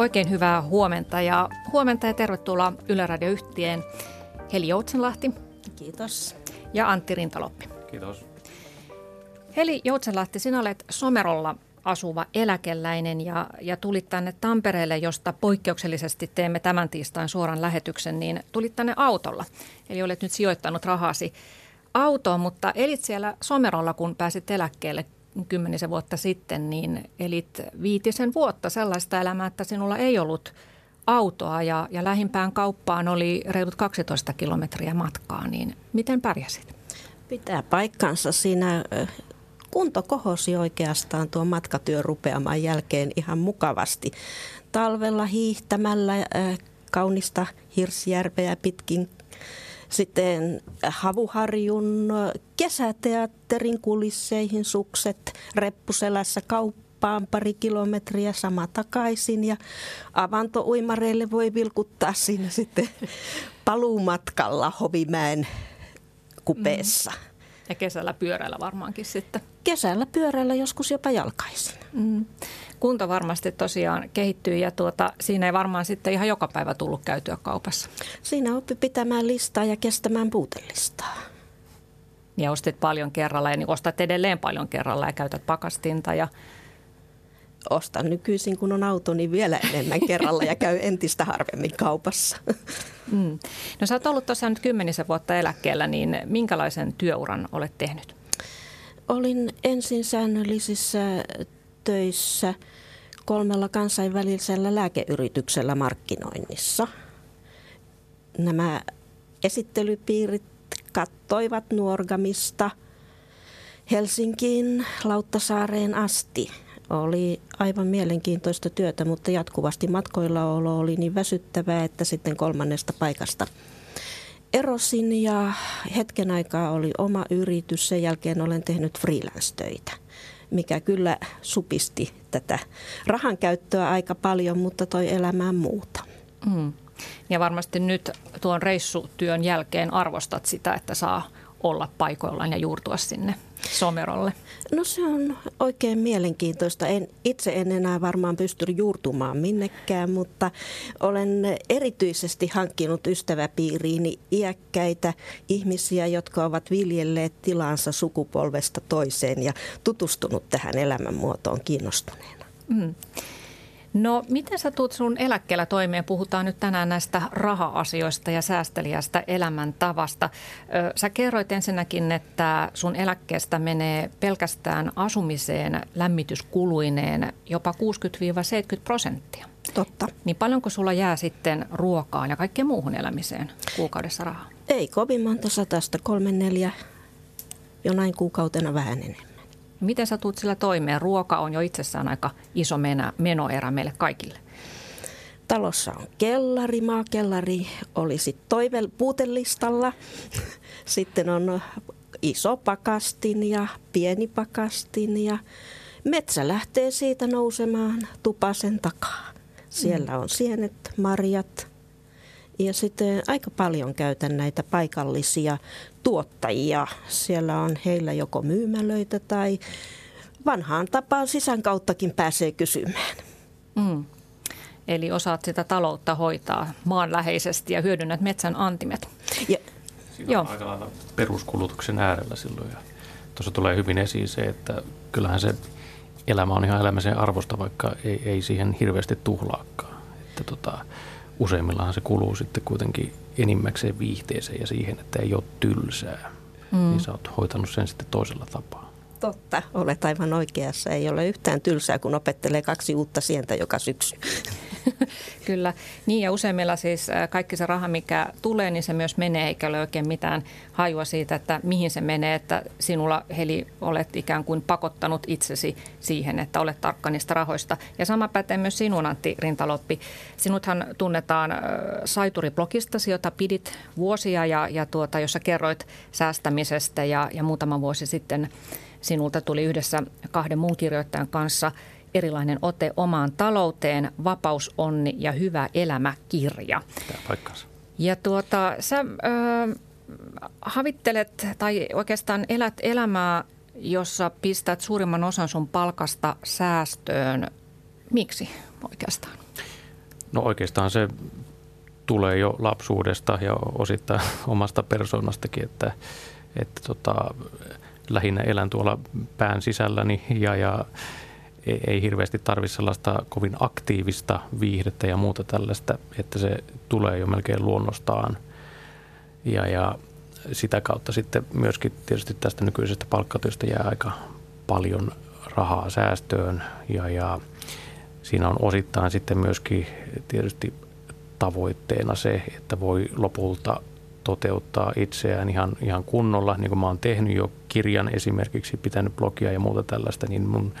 Oikein hyvää huomenta ja tervetuloa Yleisradioyhtiöön Heli Joutsenlahti. Kiitos. Ja Antti Rinta-Loppi. Kiitos. Heli Joutsenlahti, sinä olet Somerolla asuva eläkeläinen ja tulit tänne Tampereelle, josta poikkeuksellisesti teemme tämän tiistain suoran lähetyksen, niin tulit tänne autolla. Eli olet nyt sijoittanut rahasi autoon, mutta elit siellä Somerolla, kun pääsit eläkkeelle 10 vuotta sitten, niin elit 5 vuotta sellaista elämää, että sinulla ei ollut autoa ja lähimpään kauppaan oli reilut 12 kilometriä matkaa, niin miten pärjäsit? Pitää paikkansa siinä. Kunto kohosi oikeastaan tuon matkatyön rupeaman jälkeen ihan mukavasti. Talvella hiihtämällä kaunista Hirsjärveä pitkin. Sitten Havuharjun kesäteatterin kulisseihin sukset, reppuselässä kauppaan 2 kilometriä sama takaisin ja avantouimareille voi vilkuttaa siinä sitten paluumatkalla Hovimäen kupeessa. Ja kesällä pyörällä varmaankin sitten. Kesällä pyörällä joskus jopa jalkaisin. Kunto varmasti tosiaan kehittyy ja siinä ei varmaan sitten ihan joka päivä tullut käytyä kaupassa. Siinä oppi pitämään listaa ja kestämään puutelistaa. Ja ostit paljon kerralla ja niin ostat edelleen paljon kerralla ja käytät pakastinta ja... Ostan nykyisin, kun on auto, niin vielä enemmän kerralla ja käy entistä harvemmin kaupassa. No sä oot ollut tosiaan nyt 10 vuotta eläkkeellä, niin minkälaisen työuran olet tehnyt? Olin ensin säännöllisissä töissä 3 kansainvälisellä lääkeyrityksellä markkinoinnissa. Nämä esittelypiirit kattoivat Nuorgamista Helsinkiin Lauttasaareen asti. Oli aivan mielenkiintoista työtä, mutta jatkuvasti matkoillaolo oli niin väsyttävää, että sitten 3. paikasta erosin ja hetken aikaa oli oma yritys. Sen jälkeen olen tehnyt freelance-töitä, mikä kyllä supisti tätä rahan käyttöä aika paljon, mutta toi elämään muuta. Ja varmasti nyt tuon reissutyön jälkeen arvostat sitä, että saa olla paikoillaan ja juurtua sinne Somerolle? No se on oikein mielenkiintoista. Itse en enää varmaan pysty juurtumaan minnekään, mutta olen erityisesti hankkinut ystäväpiiriini iäkkäitä ihmisiä, jotka ovat viljelleet tilansa sukupolvesta toiseen ja tutustunut tähän elämänmuotoon kiinnostuneena. No miten sä tuut sun eläkkeellä toimeen? Puhutaan nyt tänään näistä raha-asioista ja säästeliästä elämäntavasta. Sä kerroit ensinnäkin, että sun eläkkeestä menee pelkästään asumiseen lämmityskuluineen jopa 60-70%. Totta. Niin paljonko sulla jää sitten ruokaan ja kaikkeen muuhun elämiseen kuukaudessa rahaa? Ei kovin monta satasta, 3-4 jonain kuukautena vähän enemmän. Miten sä tuut sillä toimeen? Ruoka on jo itsessään aika iso menoerä meille kaikille. Talossa on kellari, maakellari olisi puutelistalla. Sitten on iso pakastin ja pieni pakastin ja metsä lähtee siitä nousemaan tupasen takaa. Siellä on sienet, marjat ja sitten aika paljon käytän näitä paikallisia tuottajia. Siellä on heillä joko myymälöitä tai vanhaan tapaan sisään kauttakin pääsee kysymään. Eli osaat sitä taloutta hoitaa maanläheisesti ja hyödynnät metsän antimet. Siinä on aika lailla peruskulutuksen äärellä silloin. Tuossa tulee hyvin esiin se, että kyllähän se elämä on ihan elämäisen arvosta, vaikka ei siihen hirveästi tuhlaakaan. Että useimmillahan se kuluu sitten kuitenkin enimmäkseen viihteeseen ja siihen, että ei ole tylsää. Niin sä oot hoitanut sen sitten toisella tapaa. Totta, olet aivan oikeassa. Ei ole yhtään tylsää, kun opettelee 2 uutta sientä joka syksy. Kyllä. Niin ja useimmilla siis kaikki se raha, mikä tulee, niin se myös menee, eikä ole oikein mitään hajua siitä, että mihin se menee. Että sinulla, Heli, olet ikään kuin pakottanut itsesi siihen, että olet tarkka niistä rahoista. Ja sama pätee myös sinun, Antti Rinta-Loppi. Sinuthan tunnetaan Saituri-blogistasi, jota pidit vuosia ja jossa kerroit säästämisestä ja muutama vuosi sitten sinulta tuli yhdessä 2 muun kirjoittajan kanssa Erilainen ote omaan talouteen, vapaus, onni ja hyvä elämä -kirja. Pitää paikkansa. Ja sä havittelet tai oikeastaan elät elämää, jossa pistät suurimman osan sun palkasta säästöön. Miksi oikeastaan? No oikeastaan se tulee jo lapsuudesta ja osittain omasta persoonastakin, että lähinnä elän tuolla pään sisälläni ja ei hirveästi tarvitse sellaista kovin aktiivista viihdettä ja muuta tällaista, että se tulee jo melkein luonnostaan ja sitä kautta sitten myöskin tietysti tästä nykyisestä palkkatyöstä jää aika paljon rahaa säästöön ja siinä on osittain sitten myöskin tietysti tavoitteena se, että voi lopulta toteuttaa itseään ihan kunnolla. Niin kuin mä oon tehnyt jo kirjan esimerkiksi, pitänyt blogia ja muuta tällaista, niin mun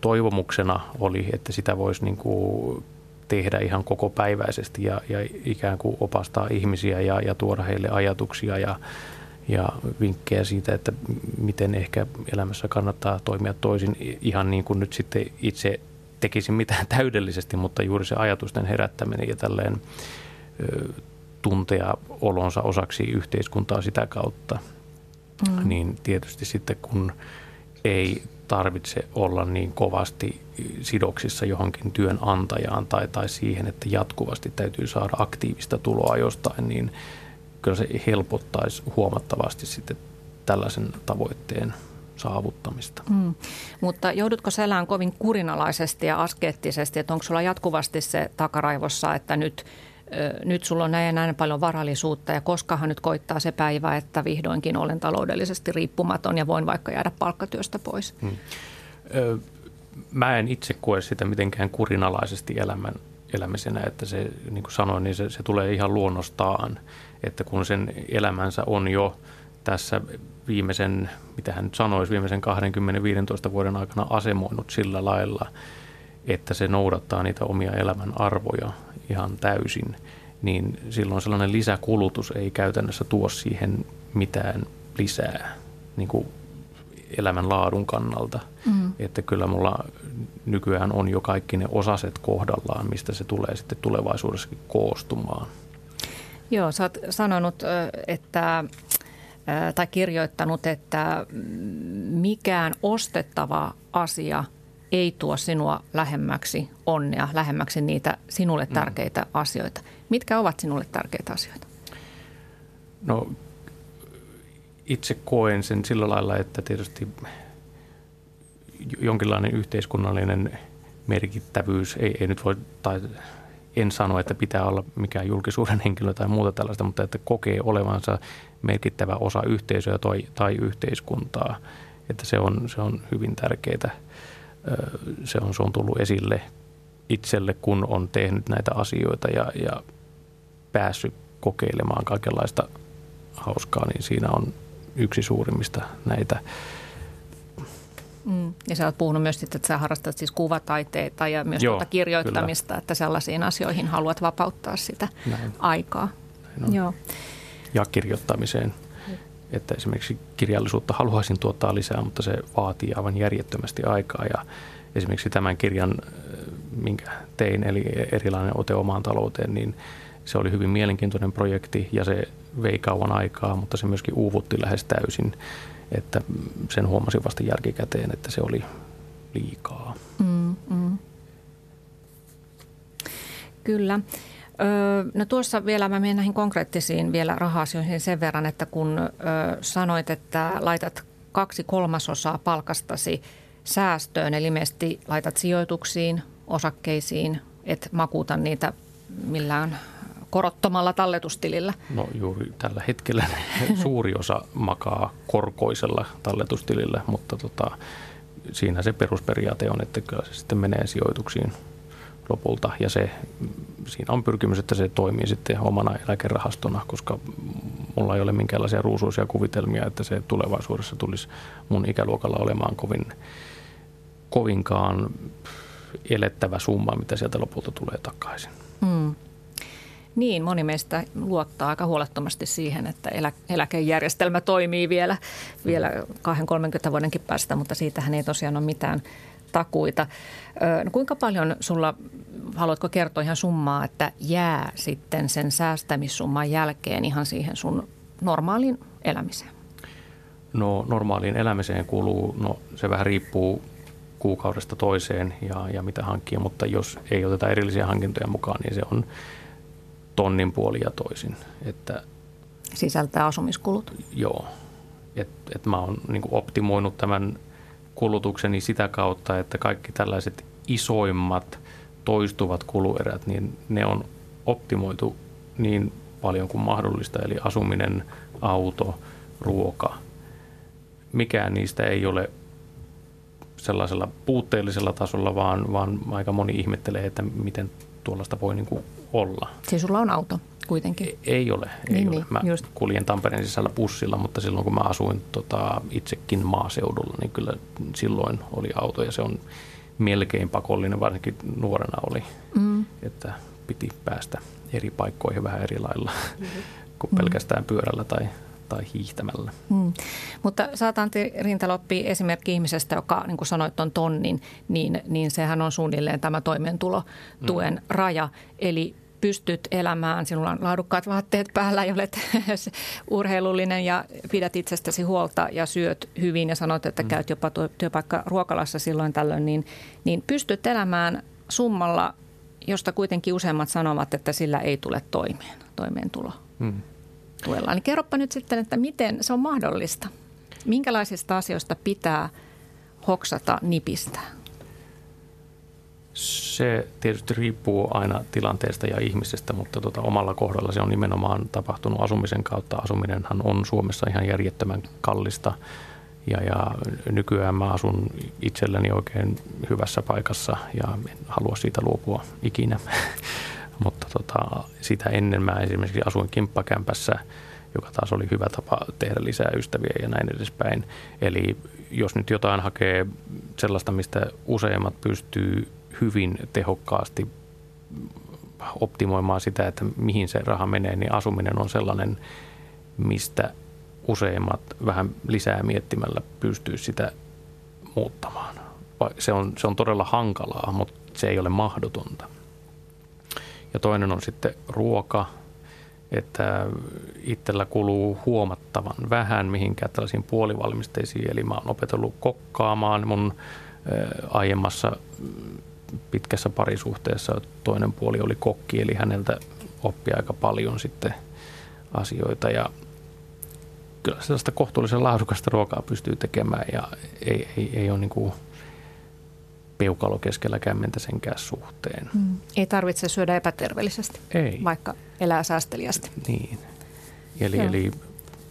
toivomuksena oli, että sitä voisi niin kuin tehdä ihan kokopäiväisesti ja ikään kuin opastaa ihmisiä ja tuoda heille ajatuksia ja vinkkejä siitä, että miten ehkä elämässä kannattaa toimia toisin, ihan niin kuin nyt sitten itse tekisin mitään täydellisesti, mutta juuri se ajatusten herättäminen ja tälleen tuntea olonsa osaksi yhteiskuntaa sitä kautta, niin tietysti sitten kun ei tarvitse olla niin kovasti sidoksissa johonkin työnantajaan tai siihen, että jatkuvasti täytyy saada aktiivista tuloa jostain, niin kyllä se helpottaisi huomattavasti sitten tällaisen tavoitteen saavuttamista. Mutta joudutko selään kovin kurinalaisesti ja askeettisesti, että onko sulla jatkuvasti se takaraivossa, että nyt sulla on näin paljon varallisuutta ja koskahan nyt koittaa se päivä, että vihdoinkin olen taloudellisesti riippumaton ja voin vaikka jäädä palkkatyöstä pois? Mä en itse koe sitä mitenkään kurinalaisesti elämisenä, että se, niin kuin sanoin, niin se tulee ihan luonnostaan, että kun sen elämänsä on jo tässä viimeisen 20-15 vuoden aikana asemoinut sillä lailla, että se noudattaa niitä omia elämän arvoja ihan täysin, niin silloin sellainen lisäkulutus ei käytännössä tuo siihen mitään lisää niin kuin elämän laadun kannalta. Että kyllä mulla nykyään on jo kaikki ne osaset kohdallaan, mistä se tulee sitten tulevaisuudessakin koostumaan. Joo, sä oot sanonut, tai kirjoittanut, että mikään ostettava asia ei tuo sinua lähemmäksi onnea, lähemmäksi niitä sinulle tärkeitä asioita. Mitkä ovat sinulle tärkeitä asioita? No itse koen sen sillä lailla, että tietysti jonkinlainen yhteiskunnallinen merkittävyys, ei nyt voi, tai en sano, että pitää olla mikään julkisuuden henkilö tai muuta tällaista, mutta että kokee olevansa merkittävä osa yhteisöä tai yhteiskuntaa, että se on hyvin tärkeää. Se on tullut esille itselle, kun on tehnyt näitä asioita ja päässyt kokeilemaan kaikenlaista hauskaa, niin siinä on yksi suurimmista näitä. Ja sä oot puhunut myös, että sä harrastat siis kuvataiteita ja myös kirjoittamista, kyllä, että sellaisiin asioihin haluat vapauttaa sitä aikaa. Joo. Ja kirjoittamiseen. Että esimerkiksi kirjallisuutta haluaisin tuottaa lisää, mutta se vaatii aivan järjettömästi aikaa. Ja esimerkiksi tämän kirjan, minkä tein, eli Erilainen ote omaan talouteen, niin se oli hyvin mielenkiintoinen projekti ja se vei kauan aikaa, mutta se myöskin uuvutti lähes täysin. Että sen huomasin vasta jälkikäteen, että se oli liikaa. Kyllä. No tuossa vielä, mä menen näihin konkreettisiin vielä raha-asioihin sen verran, että kun sanoit, että laitat 2/3 palkastasi säästöön, eli ilmeisesti laitat sijoituksiin, osakkeisiin, et makuuta niitä millään korottomalla talletustilillä. No juuri tällä hetkellä suuri osa makaa korkoisella talletustilillä, mutta siinä se perusperiaate on, että kyllä se sitten menee sijoituksiin lopulta, ja siinä on pyrkimys, että se toimii sitten omana eläkerahastona, koska mulla ei ole minkäänlaisia ruusuisia kuvitelmia, että se tulevaisuudessa tulisi mun ikäluokalla olemaan kovinkaan elettävä summa, mitä sieltä lopulta tulee takaisin. Niin, moni meistä luottaa aika huolettomasti siihen, että eläkejärjestelmä toimii vielä 20-30 vuodenkin päästä, mutta siitähän ei tosiaan ole mitään takuita. No kuinka paljon sulla, haluatko kertoa ihan summaa, että jää sitten sen säästämissumman jälkeen ihan siihen sun normaaliin elämiseen? No normaaliin elämiseen kuuluu, se vähän riippuu kuukaudesta toiseen ja mitä hankkia, mutta jos ei oteta erillisiä hankintoja mukaan, niin se on tonnin puoli ja toisin. Että, sisältää asumiskulut? Joo. Et mä oon niinku optimoinut tämän kulutukseni sitä kautta, että kaikki tällaiset isoimmat toistuvat kuluerät, niin ne on optimoitu niin paljon kuin mahdollista, eli asuminen, auto, ruoka. Mikään niistä ei ole sellaisella puutteellisella tasolla, vaan aika moni ihmettelee, että miten tuollaista voi niin kuin olla. Siis sulla on auto kuitenkin? Ei ole. Ei ole. Mä kuljen Tampereen sisällä bussilla, mutta silloin kun mä asuin itsekin maaseudulla, niin kyllä silloin oli auto ja se on melkein pakollinen, varsinkin nuorena oli, että piti päästä eri paikkoihin vähän eri lailla kuin pelkästään pyörällä tai hiihtämällä. Mutta saat Antti Rinta-Loppi esimerkki ihmisestä, joka niin kuin sanoit on tonnin, niin sehän on suunnilleen tämä toimeentulotuen raja. Eli pystyt elämään, sinulla on laadukkaat vaatteet päällä ja olet urheilullinen ja pidät itsestäsi huolta ja syöt hyvin ja sanot, että käyt jopa työpaikka ruokalassa silloin tällöin, niin pystyt elämään summalla, josta kuitenkin useimmat sanovat, että sillä ei tule toimeentulo. Niin kerropa nyt sitten, että miten se on mahdollista. Minkälaisista asioista pitää hoksata nipistää? Se tietysti riippuu aina tilanteesta ja ihmisestä, mutta omalla kohdalla se on nimenomaan tapahtunut asumisen kautta. Asuminenhan on Suomessa ihan järjettömän kallista ja nykyään mä asun itselleni oikein hyvässä paikassa ja en halua siitä luopua ikinä. Mutta sitä ennen mä esimerkiksi asuin kimppakämpässä, joka taas oli hyvä tapa tehdä lisää ystäviä ja näin edespäin. Eli jos nyt jotain hakee sellaista, mistä useimmat pystyy hyvin tehokkaasti optimoimaan sitä, että mihin se raha menee, niin asuminen on sellainen, mistä useimmat vähän lisää miettimällä pystyy sitä muuttamaan. Se on todella hankalaa, mutta se ei ole mahdotonta. Ja toinen on sitten ruoka, että itsellä kuluu huomattavan vähän mihinkään tällaisiin puolivalmisteisiin. Eli mä oon opetellut kokkaamaan mun aiemmassa pitkässä parisuhteessa. Toinen puoli oli kokki, eli häneltä oppi aika paljon sitten asioita. Ja kyllä sellaista kohtuullisen laadukasta ruokaa pystyy tekemään ja ei ole niin kuin peukalo keskellä kämmentä senkään suhteen. Ei tarvitse syödä epäterveellisesti, vaikka elää säästeliästi. Niin. Eli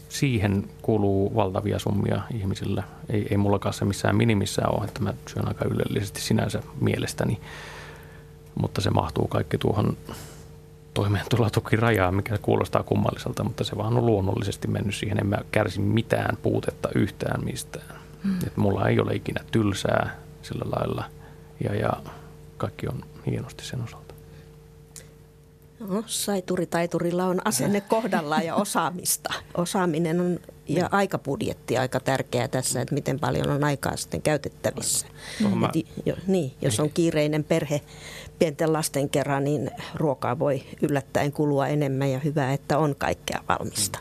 siihen kuluu valtavia summia ihmisillä. Ei mullakaan se missään minimissään ole, että mä syön aika ylellisesti sinänsä mielestäni. Mutta se mahtuu kaikki tuohon toimeentulotukirajaan, mikä kuulostaa kummalliselta, mutta se vaan on luonnollisesti mennyt siihen. En mä kärsi mitään puutetta yhtään mistään. Et mulla ei ole ikinä tylsää sillä lailla. Ja kaikki on hienosti sen osalta. No, taiturilla on asenne kohdallaan ja osaamista. Osaaminen on, ja aikabudjetti aika tärkeä tässä, että miten paljon on aikaa sitten käytettävissä. Jos on kiireinen perhe pienten lasten kerran, niin ruokaa voi yllättäen kulua enemmän ja hyvä, että on kaikkea valmista.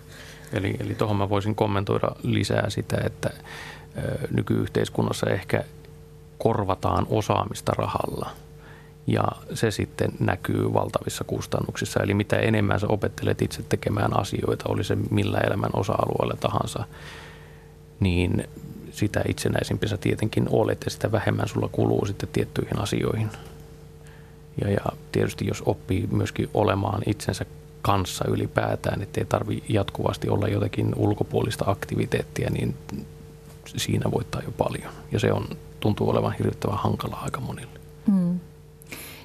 Eli tuohon mä voisin kommentoida lisää sitä, että nykyyhteiskunnassa ehkä korvataan osaamista rahalla ja se sitten näkyy valtavissa kustannuksissa. Eli mitä enemmän sä opettelet itse tekemään asioita, oli se millä elämän osa-alueella tahansa, niin sitä itsenäisempi sä tietenkin olet ja sitä vähemmän sulla kuluu sitten tiettyihin asioihin. Ja tietysti jos oppii myöskin olemaan itsensä kanssa ylipäätään, ettei tarvitse jatkuvasti olla jotakin ulkopuolista aktiviteettia, niin siinä voittaa jo paljon ja se on tuntuu olevan hirvittävän hankalaa aika monille.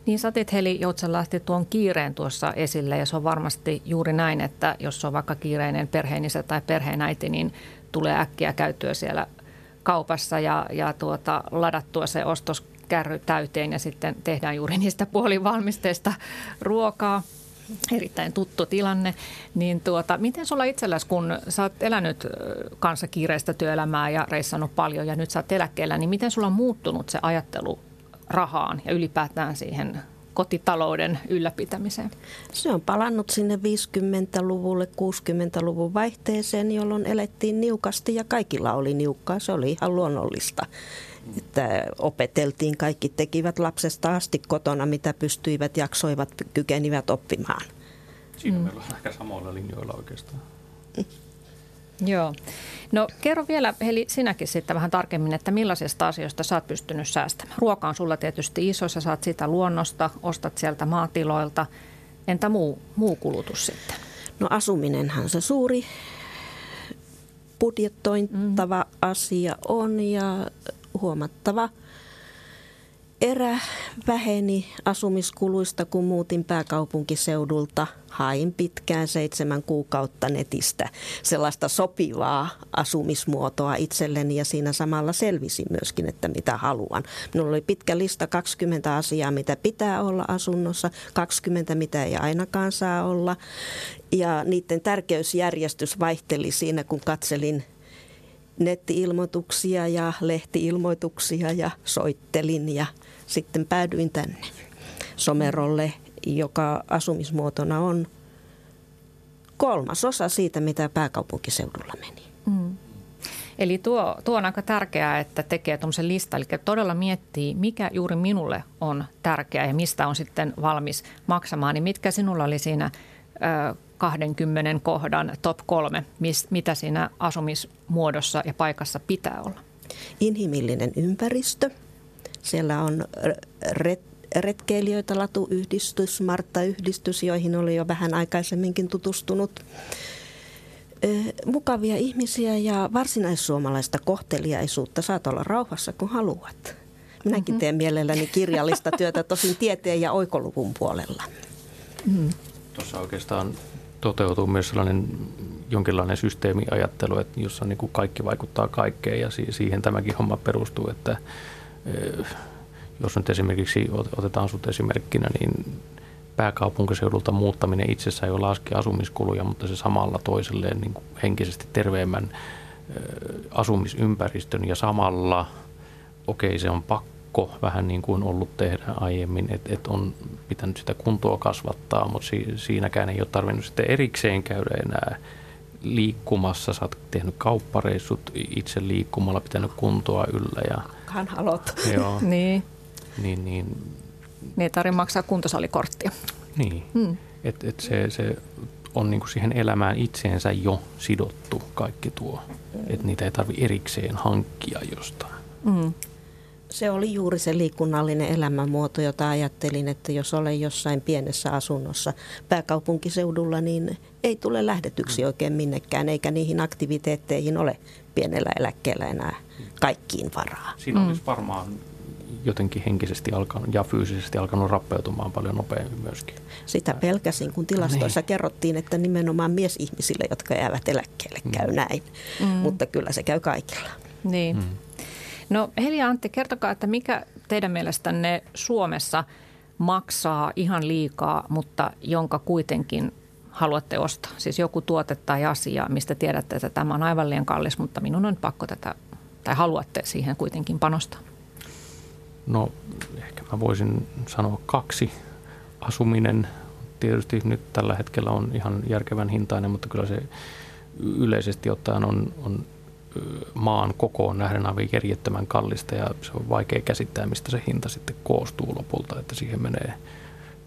Niin sä otit, Heli Joutsenlahti, tuon kiireen tuossa esille ja se on varmasti juuri näin, että jos on vaikka kiireinen perheenisä tai perheenäiti, niin tulee äkkiä käytyä siellä kaupassa ja ladattua se ostoskärry täyteen ja sitten tehdään juuri niistä puolivalmisteista ruokaa. Erittäin tuttu tilanne. Niin miten sulla itselläsi, kun sä oot elänyt kanssa kiireistä työelämää ja reissannut paljon ja nyt sä oot eläkkeellä, niin miten sulla on muuttunut se ajattelu rahaan ja ylipäätään siihen kotitalouden ylläpitämiseen? Se on palannut sinne 50-luvulle, 60-luvun vaihteeseen, jolloin elettiin niukasti ja kaikilla oli niukkaa. Se oli ihan luonnollista. Että opeteltiin, kaikki tekivät lapsesta asti kotona, mitä pystyivät, jaksoivat, kykenivät oppimaan. Siinä meillä on ehkä samoilla linjoilla oikeastaan. Joo. No kerro vielä, Heli, sinäkin sitten vähän tarkemmin, että millaisista asioista sä oot pystynyt säästämään. Ruoka on sulla tietysti iso, sä saat sitä luonnosta, ostat sieltä maatiloilta. Entä muu kulutus sitten? No asuminenhan se suuri budjetointava asia on ja huomattava erä väheni asumiskuluista, kun muutin pääkaupunkiseudulta. Hain pitkään 7 kuukautta netistä sellaista sopivaa asumismuotoa itselleni ja siinä samalla selvisin myöskin, että mitä haluan. Minulla oli pitkä lista, 20 asiaa, mitä pitää olla asunnossa, 20 mitä ei ainakaan saa olla ja niiden tärkeysjärjestys vaihteli siinä, kun katselin netti-ilmoituksia ja lehti-ilmoituksia ja soittelin ja sitten päädyin tänne Somerolle, joka asumismuotona on 3/3 siitä, mitä pääkaupunkiseudulla meni. Mm. Eli tuo on aika tärkeää, että tekee tuommoisen listan, eli todella miettii, mikä juuri minulle on tärkeää ja mistä on sitten valmis maksamaan, niin mitkä sinulla oli siinä 20 kohdan top 3, mitä siinä asumismuodossa ja paikassa pitää olla? Inhimillinen ympäristö. Siellä on retkeilijöitä, Latu-yhdistys, Martta-yhdistys, joihin oli jo vähän aikaisemminkin tutustunut. Mukavia ihmisiä ja varsinaissuomalaista kohteliaisuutta. Saat olla rauhassa, kun haluat. Minäkin teen mielelläni kirjallista työtä, tosin tieteen ja oikoluvun puolella. Mm. Tuossa oikeastaan toteutuu myös sellainen jonkinlainen systeemiajattelu, että jossa niin kuin kaikki vaikuttaa kaikkeen ja siihen tämäkin homma perustuu, että jos nyt esimerkiksi otetaan sut esimerkkinä, niin pääkaupunkiseudulta muuttaminen itsessään jo laski asumiskuluja, mutta se samalla toiselleen niin kuin henkisesti terveemmän asumisympäristön ja samalla, okei, se on pakko vähän niin kuin ollut tehdä aiemmin, että on pitänyt sitä kuntoa kasvattaa, mutta siinäkään ei ole tarvinnut sitten erikseen käydä enää liikkumassa. Sä oot tehnyt kauppareissut itse liikkumalla, pitänyt kuntoa yllä. Ja hän halot. Joo. Niin ei tarvitse maksaa kuntosalikorttia. Niin, että se on niinku siihen elämään itseensä jo sidottu kaikki tuo, että niitä ei tarvitse erikseen hankkia jostain. Mm. Se oli juuri se liikunnallinen elämänmuoto, jota ajattelin, että jos olen jossain pienessä asunnossa pääkaupunkiseudulla, niin ei tule lähdetyksi oikein minnekään, eikä niihin aktiviteetteihin ole pienellä eläkkeellä enää kaikkiin varaa. Siinä olisi varmaan jotenkin henkisesti alkanut ja fyysisesti alkanut rappeutumaan paljon nopeammin myöskin. Sitä pelkäsin, kun tilastoissa kerrottiin, että nimenomaan miesihmisille, jotka jäävät eläkkeelle, käy näin. Mm. Mutta kyllä se käy kaikilla. Niin. Mm. No Heli ja Antti, kertokaa, että mikä teidän mielestänne Suomessa maksaa ihan liikaa, mutta jonka kuitenkin haluatte ostaa? Siis joku tuote tai asia, mistä tiedätte, että tämä on aivan liian kallis, mutta minun on pakko tätä, tai haluatte siihen kuitenkin panostaa. No ehkä mä voisin sanoa 2. Asuminen tietysti nyt tällä hetkellä on ihan järkevän hintainen, mutta kyllä se yleisesti ottaen on maan kokoon nähden aivan järjettömän kallista ja se on vaikea käsittää, mistä se hinta sitten koostuu lopulta, että siihen menee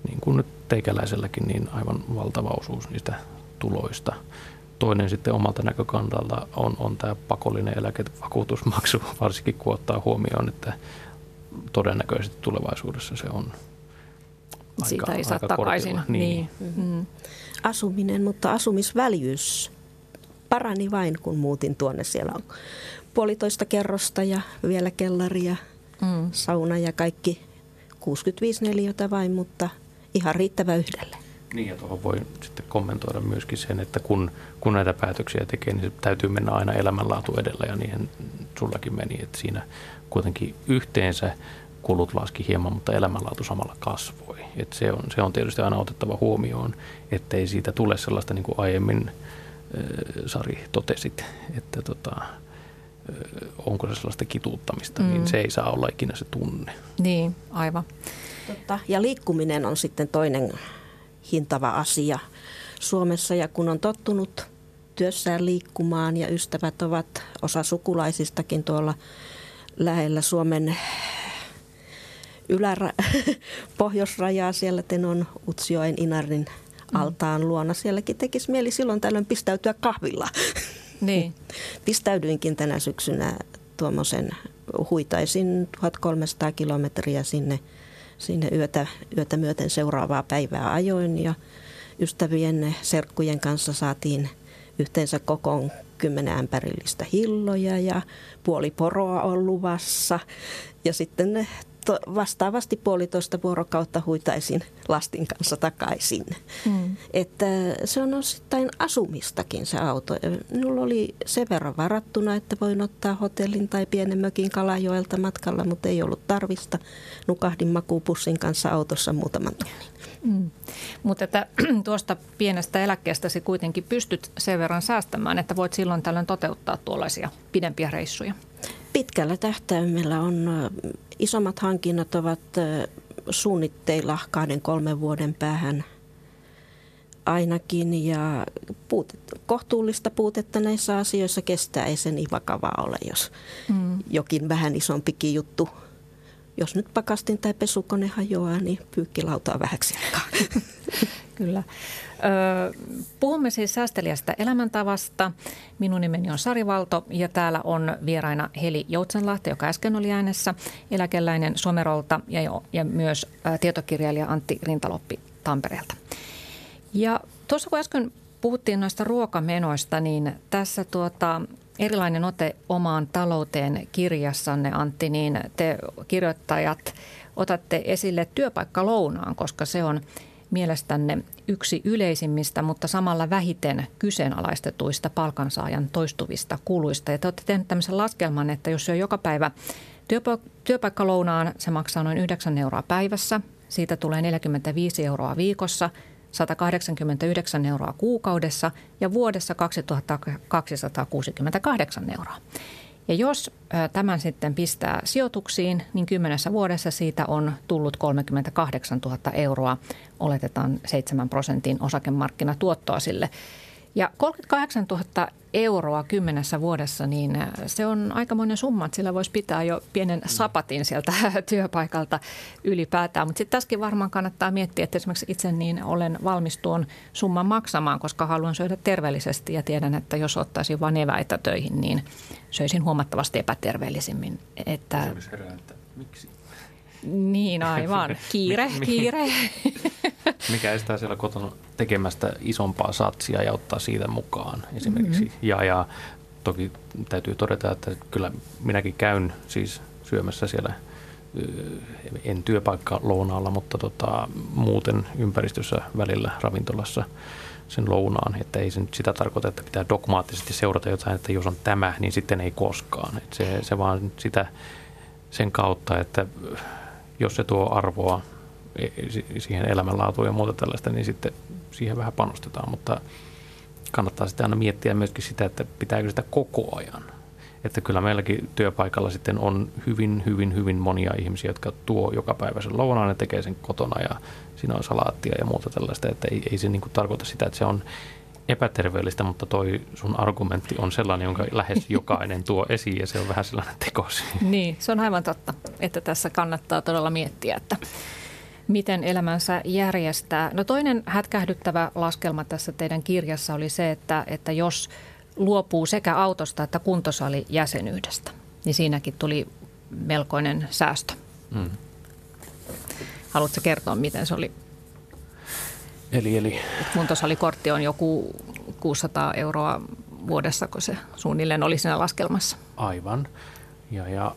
niin kuin nyt teikäläiselläkin niin aivan valtava osuus niistä tuloista. Toinen sitten omalta näkökannalta on tämä pakollinen eläkevakuutusmaksu, varsinkin kun ottaa huomioon, että todennäköisesti tulevaisuudessa se on aika, siitä ei saa takaisin. Niin. Asuminen, mutta asumisväljyys parani vain, kun muutin tuonne. Siellä on 1,5 kerrosta ja vielä kellari ja sauna ja kaikki 65 neliötä vain, mutta ihan riittävä yhdelle. Niin ja tuohon voi sitten kommentoida myöskin sen, että kun näitä päätöksiä tekee, niin se täytyy mennä aina elämänlaatu edellä ja niihin sullakin meni, että siinä kuitenkin yhteensä kulut laski hieman, mutta elämänlaatu samalla kasvoi. Et se on tietysti aina otettava huomioon, ettei siitä tule sellaista niin kuin aiemmin Sari totesit, että onko se sellaista kituuttamista, niin se ei saa olla ikinä se tunne. Niin, aivan. Ja liikkuminen on sitten toinen hintava asia Suomessa, ja kun on tottunut työssään liikkumaan ja ystävät ovat, osa sukulaisistakin tuolla lähellä Suomen pohjoisrajaa siellä Tenon, Utsjoen, Inarin altaan luona. Sielläkin tekisi mieli silloin tällöin pistäytyä kahvilla. Niin. Pistäydyinkin tänä syksynä tuommoisen, huitaisin 1300 kilometriä sinne yötä myöten seuraavaa päivää ajoin, ja ystävien serkkujen kanssa saatiin yhteensä kokoon 10 ämpärillistä hilloja ja puoli poroa on luvassa, ja sitten vastaavasti 1,5 vuorokautta huitaisin lastin kanssa takaisin. Että se on osittain asumistakin se auto. Minulla oli sen verran varattuna, että voin ottaa hotellin tai pienen mökin Kalajoelta matkalla, mutta ei ollut tarvista. Nukahdin makuupussin kanssa autossa muutaman tunnin. Mutta tuosta pienestä eläkkeestäsi kuitenkin pystyt sen verran säästämään, että voit silloin tällöin toteuttaa tuollaisia pidempiä reissuja. Pitkällä tähtäimellä on isommat hankinnat ovat suunnitteilla 2-3 vuoden päähän ainakin, ja kohtuullista puutetta näissä asioissa kestää, ei se niin vakavaa ole, jos jokin vähän isompikin juttu. Jos nyt pakastin tai pesukone hajoaa, niin pyykkilauta on vähäksi aikaa. Kyllä. Puhumme siis säästeliästä elämäntavasta. Minun nimeni on Sari Valto, ja täällä on vieraina Heli Joutsenlahti, joka äsken oli äänessä, eläkeläinen Somerolta, ja myös tietokirjailija Antti Rinta-Loppi Tampereelta. Ja tuossa kun äsken puhuttiin noista ruokamenoista, niin tässä Erilainen ote omaan talouteen -kirjassanne, Antti, niin te kirjoittajat otatte esille työpaikkalounaan, koska se on mielestänne yksi yleisimmistä, mutta samalla vähiten kyseenalaistetuista palkansaajan toistuvista kuluista. Ja te olette tehneet tämmöisen laskelman, että jos syö joka päivä työpaikkalounaan, se maksaa noin 9 euroa päivässä, siitä tulee 45 euroa viikossa, 189 euroa kuukaudessa ja vuodessa 2268 euroa. Ja jos tämän sitten pistää sijoituksiin, niin 10 vuodessa siitä on tullut 38 000 euroa. Oletetaan 7% osakemarkkinatuottoa sille. Ja 38 000 euroa 10 vuodessa, niin se on aikamoinen summa, että sillä voisi pitää jo pienen sapatin sieltä työpaikalta ylipäätään. Mutta sitten tässäkin varmaan kannattaa miettiä, että esimerkiksi itse niin olen valmis tuon summan maksamaan, koska haluan syödä terveellisesti ja tiedän, että jos ottaisin vain eväitä töihin, niin söisin huomattavasti epäterveellisimmin. Että... Se olisi herää, että miksi? Niin, aivan. Kiire. Mikä estää siellä kotona tekemästä isompaa satsia ja ottaa siitä mukaan esimerkiksi. Ja toki täytyy todeta, että kyllä minäkin käyn siis syömässä siellä, en työpaikka lounaalla, mutta muuten ympäristössä välillä ravintolassa sen lounaan. Että ei se nyt sitä tarkoita, että pitää dogmaattisesti seurata jotain, että jos on tämä, niin sitten ei koskaan. Että se vaan sitä sen kautta, että jos se tuo arvoa siihen elämänlaatuun ja muuta tällaista, niin sitten siihen vähän panostetaan, mutta kannattaa sitten aina miettiä myöskin sitä, että pitääkö sitä koko ajan. Että kyllä meilläkin työpaikalla sitten on hyvin monia ihmisiä, jotka tuo joka päivä sen lounaan ja tekee sen kotona ja siinä on salaattia ja muuta tällaista, että ei se niin kuin tarkoita sitä, että se on epäterveellistä, mutta toi sun argumentti on sellainen, jonka lähes jokainen tuo esiin, ja se on vähän sellainen tekosi. Niin, se on aivan totta, että tässä kannattaa todella miettiä, että miten elämänsä järjestää. No toinen hätkähdyttävä laskelma tässä teidän kirjassa oli se, että jos luopuu sekä autosta että kuntosalijäsenyydestä, niin siinäkin tuli melkoinen säästö. Haluatko kertoa, miten se oli? Eli. Kuntosalikortti on joku 600 euroa vuodessa, kun se suunnilleen oli siinä laskelmassa. Aivan. Ja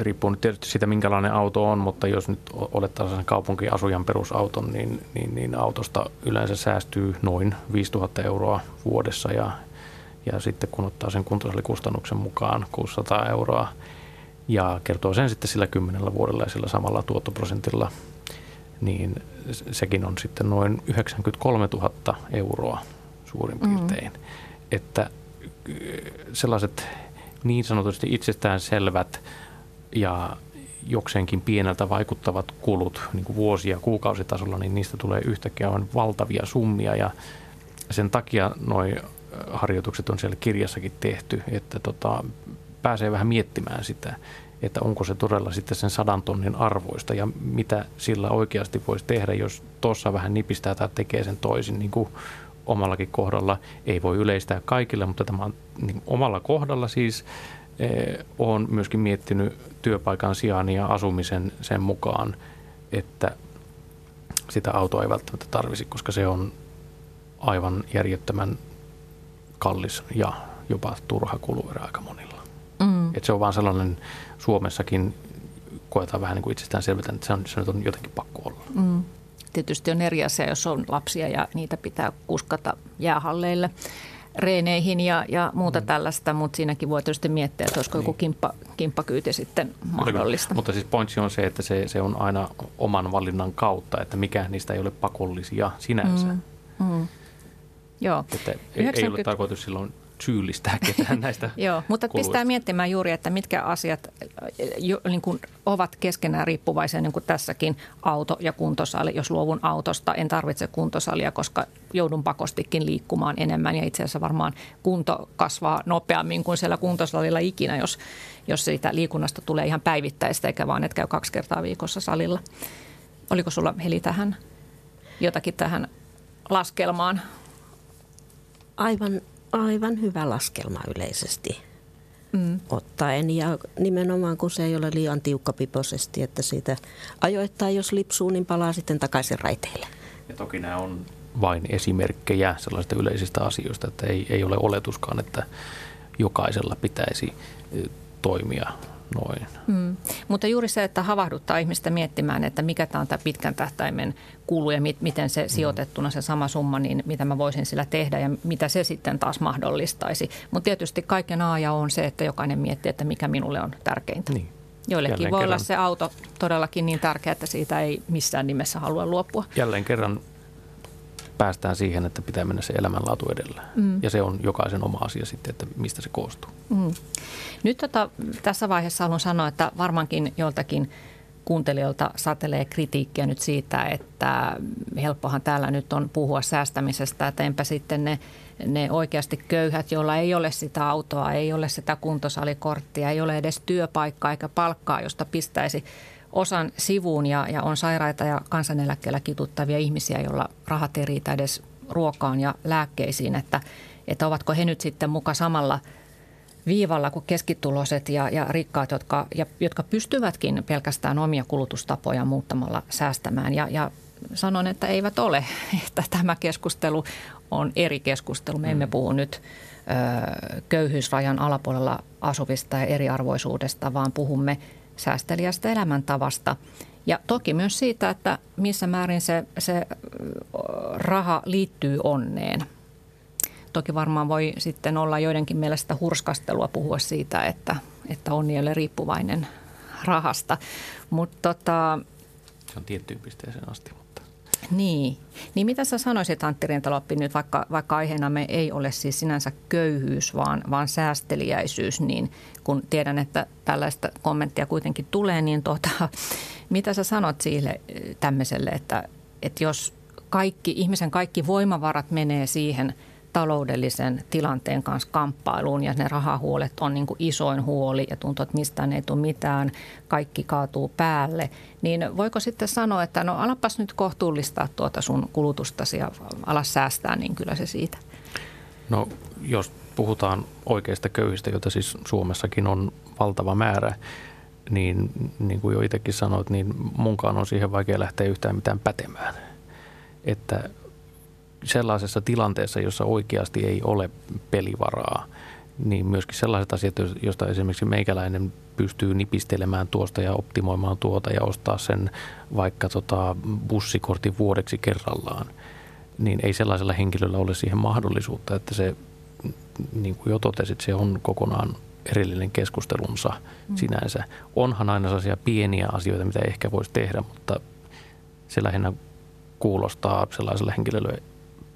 riippuu nyt tietysti siitä, minkälainen auto on, mutta jos nyt olet tällaisen kaupunkiasujan perusauton, niin autosta yleensä säästyy noin 5000 euroa vuodessa. Ja sitten kun ottaa sen kuntosalikustannuksen mukaan 600 euroa ja kertoo sen sitten sillä 10 vuodella ja sillä samalla tuottoprosentilla, niin sekin on sitten noin 93 000 euroa suurin piirtein. Että sellaiset niin sanotusti itsestäänselvät ja jokseenkin pieneltä vaikuttavat kulut niin kuin vuosi- ja kuukausitasolla, niin niistä tulee yhtäkkiä on valtavia summia ja sen takia noi harjoitukset on siellä kirjassakin tehty, että pääsee vähän miettimään sitä, että onko se todella sitten sen 100 000 arvoista ja mitä sillä oikeasti voisi tehdä, jos tuossa vähän nipistää tai tekee sen toisin niin kuin omallakin kohdalla. Ei voi yleistää kaikille, mutta tämä on niin, omalla kohdalla siis. Olen myöskin miettinyt työpaikan sijaan ja asumisen sen mukaan, että sitä autoa ei välttämättä tarvisi, koska se on aivan järjettömän kallis ja jopa turha kuluerä aika monilla. Et se on vaan sellainen, Suomessakin koetaan vähän niin kuin itsestään selvitä, että se nyt on jotenkin pakko olla. Tietysti on eri asia, jos on lapsia ja niitä pitää kuskata jäähalleille, reeneihin ja muuta tällaista, mutta siinäkin voi tietysti miettiä, että olisiko joku kimppakyyti sitten mahdollista. Mutta siis pointsi on se, että se on aina oman valinnan kautta, että mikään niistä ei ole pakollisia sinänsä. Joo. Että ei ole tarkoitus silloin syyllistää ketään näistä Joo, mutta kuluista. Pistää miettimään juuri, että mitkä asiat niin kuin ovat keskenään riippuvaisia, niin kuin tässäkin auto ja kuntosali. Jos luovun autosta, en tarvitse kuntosalia, koska joudun pakostikin liikkumaan enemmän. Ja itse asiassa varmaan kunto kasvaa nopeammin kuin siellä kuntosalilla ikinä, jos siitä liikunnasta tulee ihan päivittäistä, eikä vaan et käy 2 kertaa viikossa salilla. Oliko sulla, Heli, tähän jotakin tähän laskelmaan? Aivan hyvä laskelma yleisesti ottaen ja nimenomaan kun se ei ole liian tiukkapiposesti, että siitä ajoittain jos lipsuu, niin palaa sitten takaisin raiteille. Ja toki nämä on vain esimerkkejä sellaisista yleisistä asioista, että ei ole oletuskaan, että jokaisella pitäisi toimia noin. Mutta juuri se, että havahduttaa ihmistä miettimään, että mikä tämä on tämä pitkän tähtäimen kulu ja miten se sijoitettuna se sama summa, niin mitä mä voisin sillä tehdä ja mitä se sitten taas mahdollistaisi. Mutta tietysti kaiken A ja O on se, että jokainen miettii, että mikä minulle on tärkeintä. Niin. Joillekin jälleen voi kerran olla se auto todellakin niin tärkeä, että siitä ei missään nimessä halua luopua. Jälleen kerran päästään siihen, että pitää mennä se elämänlaatu edellä. Ja se on jokaisen oma asia sitten, että mistä se koostuu. Nyt tässä vaiheessa haluan sanoa, että varmaankin joltakin kuuntelijoilta satelee kritiikkiä nyt siitä, että helppohan täällä nyt on puhua säästämisestä, että enpä sitten ne oikeasti köyhät, joilla ei ole sitä autoa, ei ole sitä kuntosalikorttia, ei ole edes työpaikkaa eikä palkkaa, josta pistäisi osan sivuun ja on sairaita ja kansaneläkkeellä kituttavia ihmisiä, joilla rahat ei riitä edes ruokaan ja lääkkeisiin, että ovatko he nyt sitten muka samalla viivalla kuin keskituloiset ja rikkaat, jotka pystyvätkin pelkästään omia kulutustapoja muuttamalla säästämään. Ja sanon, että eivät ole, että tämä keskustelu on eri keskustelu. Me emme puhu nyt köyhyysrajan alapuolella asuvista ja eriarvoisuudesta, vaan puhumme säästeliästä elämäntavasta ja toki myös siitä, että missä määrin se raha liittyy onneen. Toki varmaan voi sitten olla joidenkin mielestä hurskastelua puhua siitä, että onni ei ole riippuvainen rahasta. Se on tiettyyn pisteeseen asti. Niin mitä sä sanoisit, Antti Rinta-Loppi, nyt vaikka aiheenamme ei ole siis sinänsä köyhyys, vaan säästeliäisyys, niin kun tiedän, että tällaista kommenttia kuitenkin tulee, niin mitä sä sanot sille tämmöiselle, että jos ihmisen kaikki voimavarat menee siihen taloudellisen tilanteen kanssa kamppailuun ja ne rahahuolet on niin kuin isoin huoli ja tuntuu, että mistään ei tule mitään, kaikki kaatuu päälle, niin voiko sitten sanoa, että no alapas nyt kohtuullistaa tuota sun kulutustasi ja ala säästää, niin kyllä se siitä. No jos puhutaan oikeista köyhistä, joita siis Suomessakin on valtava määrä, niin kuin jo itsekin sanoit, niin munkaan on siihen vaikea lähteä yhtään mitään pätemään, että sellaisessa tilanteessa, jossa oikeasti ei ole pelivaraa, niin myöskin sellaiset asiat, joista esimerkiksi meikäläinen pystyy nipistelemään tuosta ja optimoimaan tuota ja ostaa sen vaikka bussikortin vuodeksi kerrallaan, niin ei sellaisella henkilöllä ole siihen mahdollisuutta, että se, niin kuin jo totesit, se on kokonaan erillinen keskustelunsa sinänsä. Onhan aina sellaisia pieniä asioita, mitä ehkä voisi tehdä, mutta se lähinnä kuulostaa sellaiselle henkilölle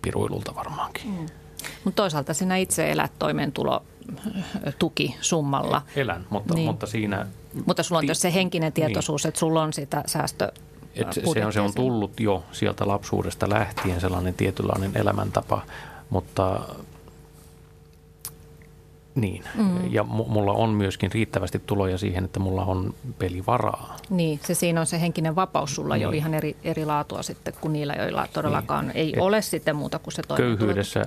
piruilulta varmaankin. Mutta toisaalta sinä itse elät toimeentulo tukisummalla. Elän, mutta siinä... Mutta sulla on tietysti se henkinen tietoisuus, niin, että sulla on sitä säästö. Se on tullut jo sieltä lapsuudesta lähtien sellainen tietynlainen elämäntapa, mutta... Niin, ja mulla on myöskin riittävästi tuloja siihen, että mulla on pelivaraa. Niin, se siinä on se henkinen vapaus sulla jo ihan eri laatua sitten kuin niillä, joilla todellakaan ei ole sitten muuta kuin se toimeentulo. Köyhyydessä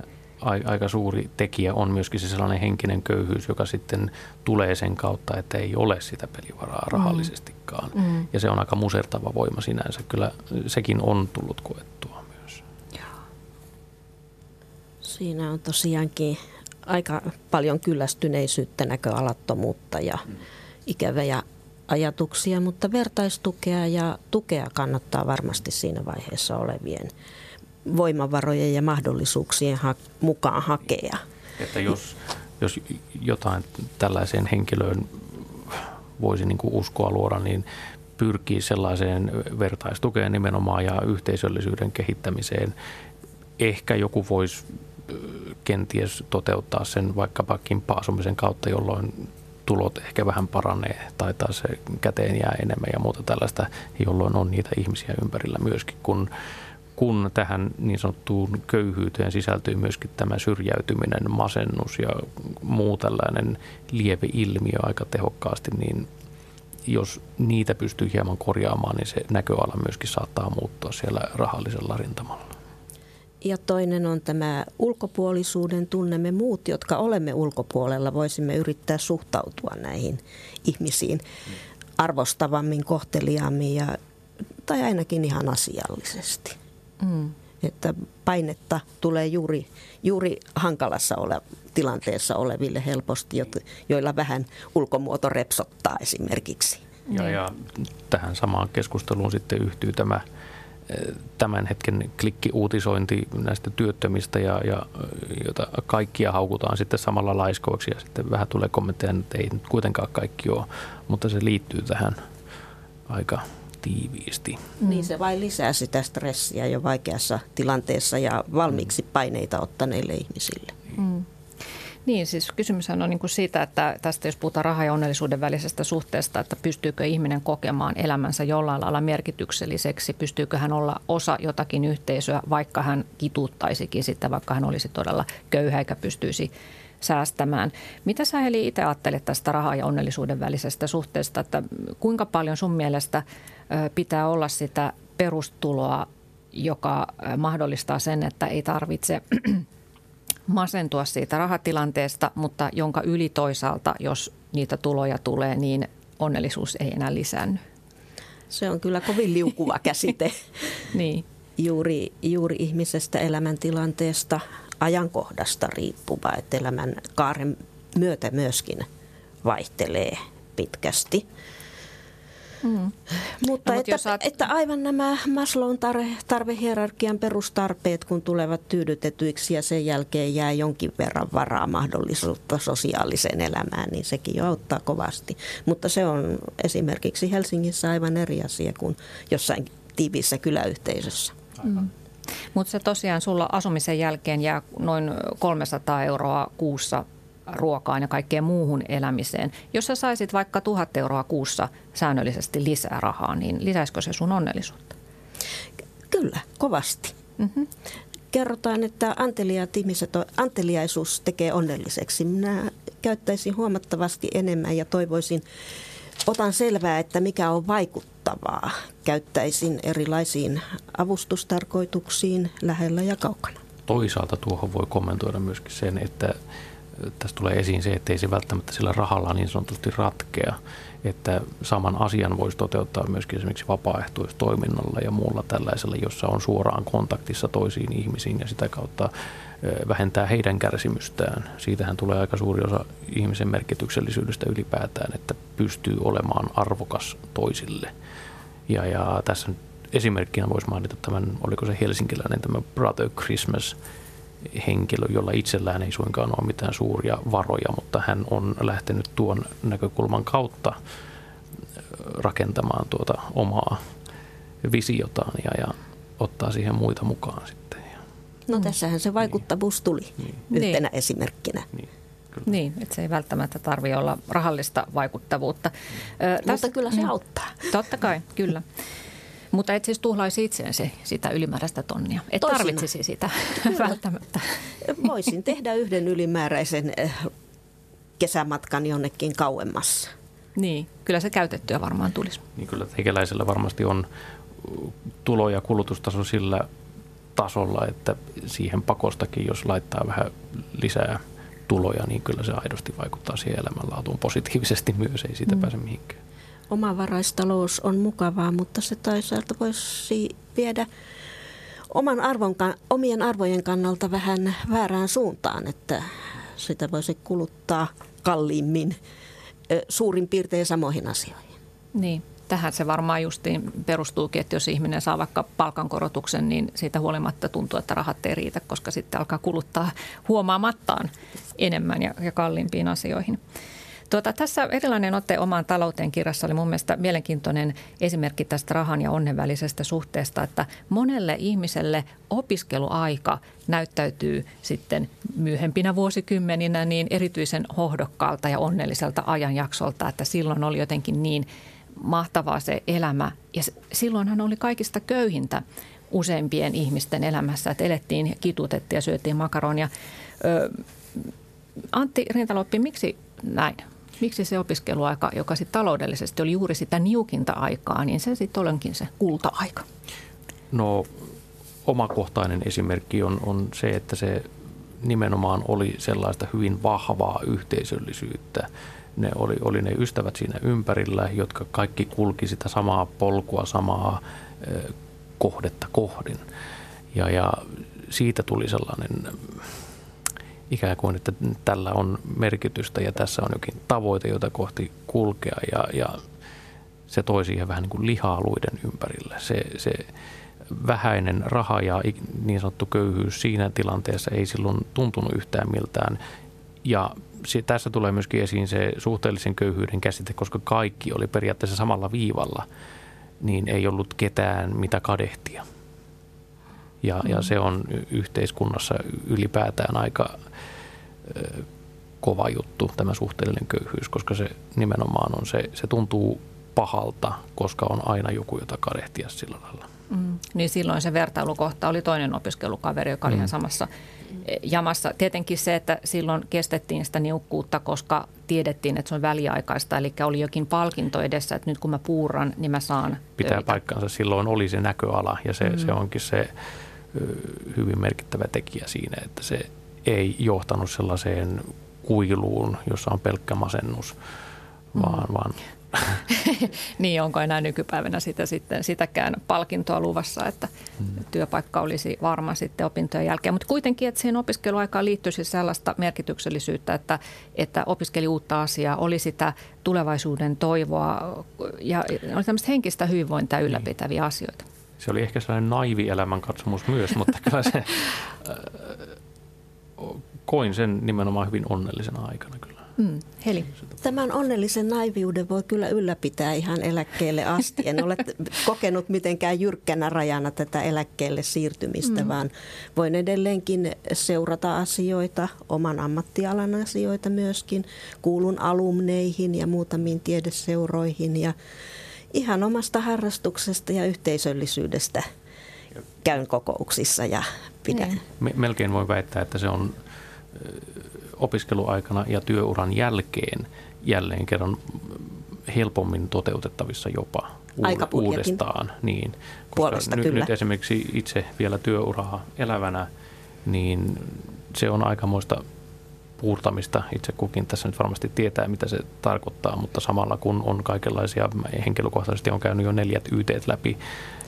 aika suuri tekijä on myöskin se sellainen henkinen köyhyys, joka sitten tulee sen kautta, että ei ole sitä pelivaraa rahallisestikaan. Ja se on aika musertava voima sinänsä. Kyllä sekin on tullut koettua myös. Siinä on tosiaankin... aika paljon kyllästyneisyyttä, näköalattomuutta ja ikäviä ajatuksia, mutta vertaistukea ja tukea kannattaa varmasti siinä vaiheessa olevien voimavarojen ja mahdollisuuksien mukaan hakea. Että jos jotain tällaiseen henkilöön voisi niin kuin uskoa luoda, niin pyrkii sellaiseen vertaistukeen nimenomaan ja yhteisöllisyyden kehittämiseen. Ehkä joku voisi kenties toteuttaa sen vaikkapa kimppa-asumisen kautta, jolloin tulot ehkä vähän paranee tai taas käteen jää enemmän ja muuta tällaista, jolloin on niitä ihmisiä ympärillä myöskin, kun tähän niin sanottuun köyhyyteen sisältyy myöskin tämä syrjäytyminen, masennus ja muu tällainen lievi ilmiö aika tehokkaasti, niin jos niitä pystyy hieman korjaamaan, niin se näköala myöskin saattaa muuttua siellä rahallisella rintamalla. Ja toinen on tämä ulkopuolisuuden tunnemme muut, jotka olemme ulkopuolella. Voisimme yrittää suhtautua näihin ihmisiin arvostavammin, kohteliaammin ja, tai ainakin ihan asiallisesti. Että painetta tulee juuri hankalassa tilanteessa oleville helposti, joilla vähän ulkomuoto repsottaa esimerkiksi. Ja tähän samaan keskusteluun sitten yhtyy tämä... tämän hetken klikkiuutisointi näistä työttömistä, ja jota kaikkia haukutaan sitten samalla laiskoiksi ja sitten vähän tulee kommentteja, että ei nyt kuitenkaan kaikki ole, mutta se liittyy tähän aika tiiviisti. Niin se vain lisää sitä stressiä jo vaikeassa tilanteessa ja valmiiksi paineita ottaneille ihmisille. Niin, siis kysymyshän on niin kuin siitä, että tästä jos puhutaan rahan ja onnellisuuden välisestä suhteesta, että pystyykö ihminen kokemaan elämänsä jollain lailla merkitykselliseksi, pystyykö hän olla osa jotakin yhteisöä, vaikka hän kituuttaisikin sitä, vaikka hän olisi todella köyhä eikä pystyisi säästämään. Mitä sä Heli itse ajattelet tästä rahan ja onnellisuuden välisestä suhteesta, että kuinka paljon sun mielestä pitää olla sitä perustuloa, joka mahdollistaa sen, että ei tarvitse... masentua siitä rahatilanteesta, mutta jonka yli toisaalta, jos niitä tuloja tulee, niin onnellisuus ei enää lisäänny. Se on kyllä kovin liukuva käsite niin. Juuri ihmisestä, elämäntilanteesta, ajankohdasta riippuva, että elämän kaaren myötä myöskin vaihtelee pitkästi. Mutta, no, että, että aivan nämä Maslown tarvehierarkian perustarpeet, kun tulevat tyydytetyiksi ja sen jälkeen jää jonkin verran varaa mahdollisuutta sosiaaliseen elämään, niin sekin jo auttaa kovasti. Mutta se on esimerkiksi Helsingissä aivan eri asia kuin jossain tiiviissä kyläyhteisössä. Mutta se tosiaan sulla asumisen jälkeen jää noin 300 euroa kuussa ruokaan ja kaikkeen muuhun elämiseen. Jos sä saisit vaikka 1 000 euroa kuussa säännöllisesti lisää rahaa, niin lisäisikö se sun onnellisuutta? Kyllä, kovasti. Kerrotaan, että anteliaisuus tekee onnelliseksi. Minä käyttäisin huomattavasti enemmän ja otan selvää, että mikä on vaikuttavaa. Käyttäisin erilaisiin avustustarkoituksiin lähellä ja kaukana. Toisaalta tuohon voi kommentoida myöskin sen, että tässä tulee esiin se, että ei se välttämättä sillä rahalla niin sanotusti ratkea, että saman asian voisi toteuttaa myöskin esimerkiksi vapaaehtoistoiminnalla ja muulla tällaisella, jossa on suoraan kontaktissa toisiin ihmisiin ja sitä kautta vähentää heidän kärsimystään. Siitähän tulee aika suuri osa ihmisen merkityksellisyydestä ylipäätään, että pystyy olemaan arvokas toisille. Ja tässä esimerkkinä voisi mainita tämän, oliko se helsinkiläinen tämä Brother Christmas henkilö, jolla itsellään ei suinkaan ole mitään suuria varoja, mutta hän on lähtenyt tuon näkökulman kautta rakentamaan tuota omaa visiotaan ja ottaa siihen muita mukaan sitten. No tässähän se vaikuttavuus tuli yhtenä esimerkkinä. Kyllä. Niin, että se ei välttämättä tarvitse olla rahallista vaikuttavuutta. Mutta kyllä se auttaa. Totta kai, kyllä. Mutta et siis tuhlaisi itseänsä sitä ylimääräistä tonnia. Et tarvitsisi sitä välttämättä. Voisin tehdä yhden ylimääräisen kesämatkan jonnekin kauemmassa. Niin, kyllä se käytettyä varmaan tulisi. Niin kyllä teikäläisellä varmasti on tulo- ja kulutustaso sillä tasolla, että siihen pakostakin, jos laittaa vähän lisää tuloja, niin kyllä se aidosti vaikuttaa siihen elämänlaatuun positiivisesti myös, ei siitä pääse mihinkään. Omavaraistalous on mukavaa, mutta se toisaalta voisi viedä omien arvojen kannalta vähän väärään suuntaan, että sitä voisi kuluttaa kalliimmin suurin piirtein samoihin asioihin. Niin, tähän se varmaan justiin perustuukin, että jos ihminen saa vaikka palkankorotuksen, niin siitä huolimatta tuntuu, että rahat ei riitä, koska sitten alkaa kuluttaa huomaamattaan enemmän ja kalliimpiin asioihin. Tässä Erilainen ote omaan talouteen -kirjassa oli mun mielestä mielenkiintoinen esimerkki tästä rahan ja onnen välisestä suhteesta, että monelle ihmiselle opiskeluaika näyttäytyy sitten myöhempinä vuosikymmeninä niin erityisen hohdokkaalta ja onnelliselta ajanjaksolta, että silloin oli jotenkin niin mahtavaa se elämä ja silloinhan oli kaikista köyhintä useimpien ihmisten elämässä, että elettiin, kituutettiin ja syötiin makaronia. Antti Rinta-Loppi, miksi näin? Miksi se opiskeluaika, joka sitten taloudellisesti oli juuri sitä niukinta aikaa, niin se sitten olenkin se kulta-aika? No omakohtainen esimerkki on se, että se nimenomaan oli sellaista hyvin vahvaa yhteisöllisyyttä. Ne oli ne ystävät siinä ympärillä, jotka kaikki kulki sitä samaa polkua, samaa kohdetta kohdin. Ja siitä tuli sellainen ikään kuin, että tällä on merkitystä ja tässä on jokin tavoite, jota kohti kulkea ja se toi siihen vähän niin kuin lihaa luiden ympärillä. Se vähäinen raha ja niin sanottu köyhyys siinä tilanteessa ei silloin tuntunut yhtään miltään. Ja tässä tulee myöskin esiin se suhteellisen köyhyyden käsite, koska kaikki oli periaatteessa samalla viivalla, niin ei ollut ketään mitä kadehtia. Ja se on yhteiskunnassa ylipäätään aika kova juttu, tämä suhteellinen köyhyys, koska se nimenomaan on se tuntuu pahalta, koska on aina joku, jota kadehtia sillä lailla. Niin silloin se vertailukohta oli toinen opiskelukaveri, joka oli ihan samassa jamassa. Tietenkin se, että silloin kestettiin sitä niukkuutta, koska tiedettiin, että se on väliaikaista, eli oli jokin palkinto edessä, että nyt kun mä puuran, niin mä saan Pitää paikkansa, silloin oli se näköala ja se onkin se hyvin merkittävä tekijä siinä, että se ei johtanut sellaiseen kuiluun, jossa on pelkkä masennus, vaan niin, onko enää nykypäivänä sitäkään palkintoa luvassa, että työpaikka olisi varma sitten opintojen jälkeen. Mutta kuitenkin, että siihen opiskeluaikaan liittyisi sellaista merkityksellisyyttä, että opiskeli uutta asiaa, oli sitä tulevaisuuden toivoa ja oli tämmöistä henkistä hyvinvointia ylläpitäviä asioita. Se oli ehkä sellainen naivi elämänkatsomus myös, mutta kyllä se koin sen nimenomaan hyvin onnellisena aikana kyllä. Heli. Tämän onnellisen naiviuden voi kyllä ylläpitää ihan eläkkeelle asti. En ole kokenut mitenkään jyrkkänä rajana tätä eläkkeelle siirtymistä, vaan voin edelleenkin seurata asioita, oman ammattialan asioita myöskin. Kuulun alumneihin ja muutamiin tiedeseuroihin ja ihan omasta harrastuksesta ja yhteisöllisyydestä käyn kokouksissa ja pidän. Melkein voi väittää, että se on opiskeluaikana ja työuran jälkeen jälleen kerran helpommin toteutettavissa jopa uudestaan. Niin, koska nyt esimerkiksi itse vielä työuraa elävänä, niin se on aikamoista puurtamista. Itse kukin tässä nyt varmasti tietää, mitä se tarkoittaa, mutta samalla kun on kaikenlaisia, henkilökohtaisesti on käynyt jo 4 yt:t läpi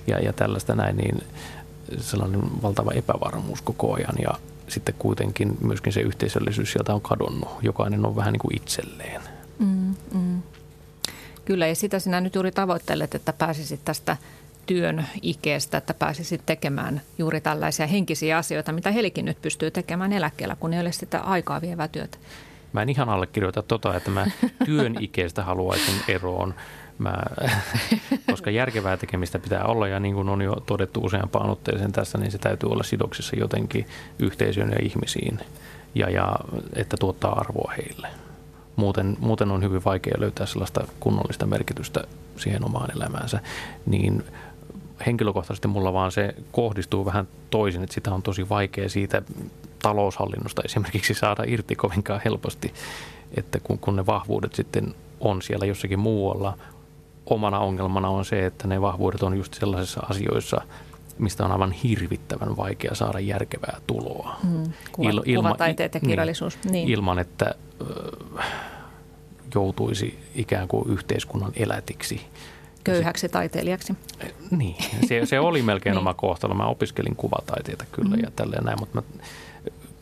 ja tällaista näin, niin sellainen valtava epävarmuus koko ajan ja sitten kuitenkin myöskin se yhteisöllisyys sieltä on kadonnut. Jokainen on vähän niin kuin itselleen. Kyllä, ja sitä sinä nyt juuri tavoittelet, että pääsisit tästä työn ikeestä, että pääsisit tekemään juuri tällaisia henkisiä asioita, mitä Helikin nyt pystyy tekemään eläkkeellä, kun ei ole sitä aikaa vievää työtä. Mä en ihan allekirjoita että mä työn ikeestä haluaisin eroon. Koska järkevää tekemistä pitää olla ja niin kuin on jo todettu useampaan otteeseen tässä, niin se täytyy olla sidoksissa jotenkin yhteisöön ja ihmisiin ja että tuottaa arvoa heille. Muuten on hyvin vaikea löytää sellaista kunnollista merkitystä siihen omaan elämäänsä, niin henkilökohtaisesti mulla vaan se kohdistuu vähän toisin, että sitä on tosi vaikea siitä taloushallinnosta esimerkiksi saada irti kovinkaan helposti, että kun ne vahvuudet sitten on siellä jossakin muualla. Omana ongelmana on se, että ne vahvuudet on just sellaisissa asioissa, mistä on aivan hirvittävän vaikea saada järkevää tuloa. Kuvataiteet ja kirjallisuus. Niin. Ilman, että joutuisi ikään kuin yhteiskunnan elätiksi. Köyhäksi taiteilijaksi. Niin, se oli melkein niin. Oma kohtalo. Mä opiskelin kuvataiteita kyllä ja tälleen näin, mutta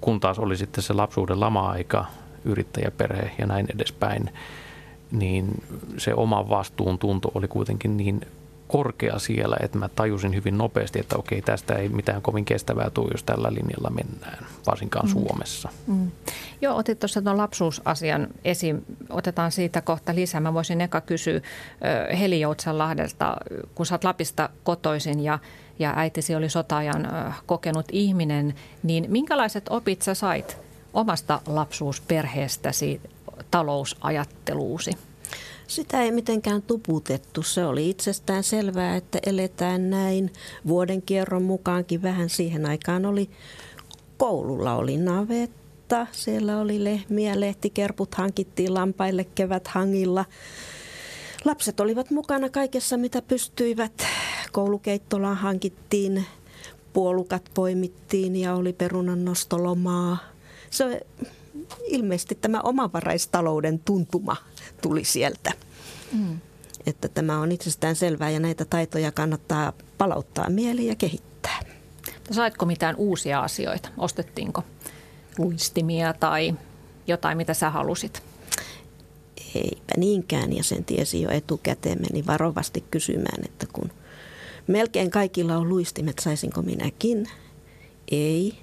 kun taas oli sitten se lapsuuden lama-aika, yrittäjäperhe ja näin edespäin, niin se oma vastuuntunto oli kuitenkin niin korkea siellä, että mä tajusin hyvin nopeasti, että okei, tästä ei mitään kovin kestävää tule, jos tällä linjalla mennään, varsinkaan Suomessa. Joo, otit tuossa tuon lapsuusasian esiin. Otetaan siitä kohta lisää. Mä voisin eka kysyä Heli Joutsenlahdelta, kun sä oot Lapista kotoisin ja äitisi oli sota-ajan kokenut ihminen, niin minkälaiset opit sä sait omasta lapsuusperheestäsi talousajatteluusi? Sitä ei mitenkään tuputettu. Se oli itsestään selvää, että eletään näin. Vuoden kierron mukaankin vähän siihen aikaan oli, koululla oli navetta, siellä oli lehmiä, lehtikerput hankittiin lampaille keväthangilla. Lapset olivat mukana kaikessa, mitä pystyivät. Koulukeittolaan hankittiin, puolukat poimittiin ja oli perunannostolomaa. Ilmeisesti tämä omavaraistalouden tuntuma tuli sieltä, että tämä on itsestään selvää ja näitä taitoja kannattaa palauttaa mieliin ja kehittää. Saitko mitään uusia asioita? Ostettiinko luistimia tai jotain, mitä sä halusit? Eipä niinkään, ja sen tiesi jo etukäteen, meni varovasti kysymään, että kun melkein kaikilla on luistimet, saisinko minäkin? Ei.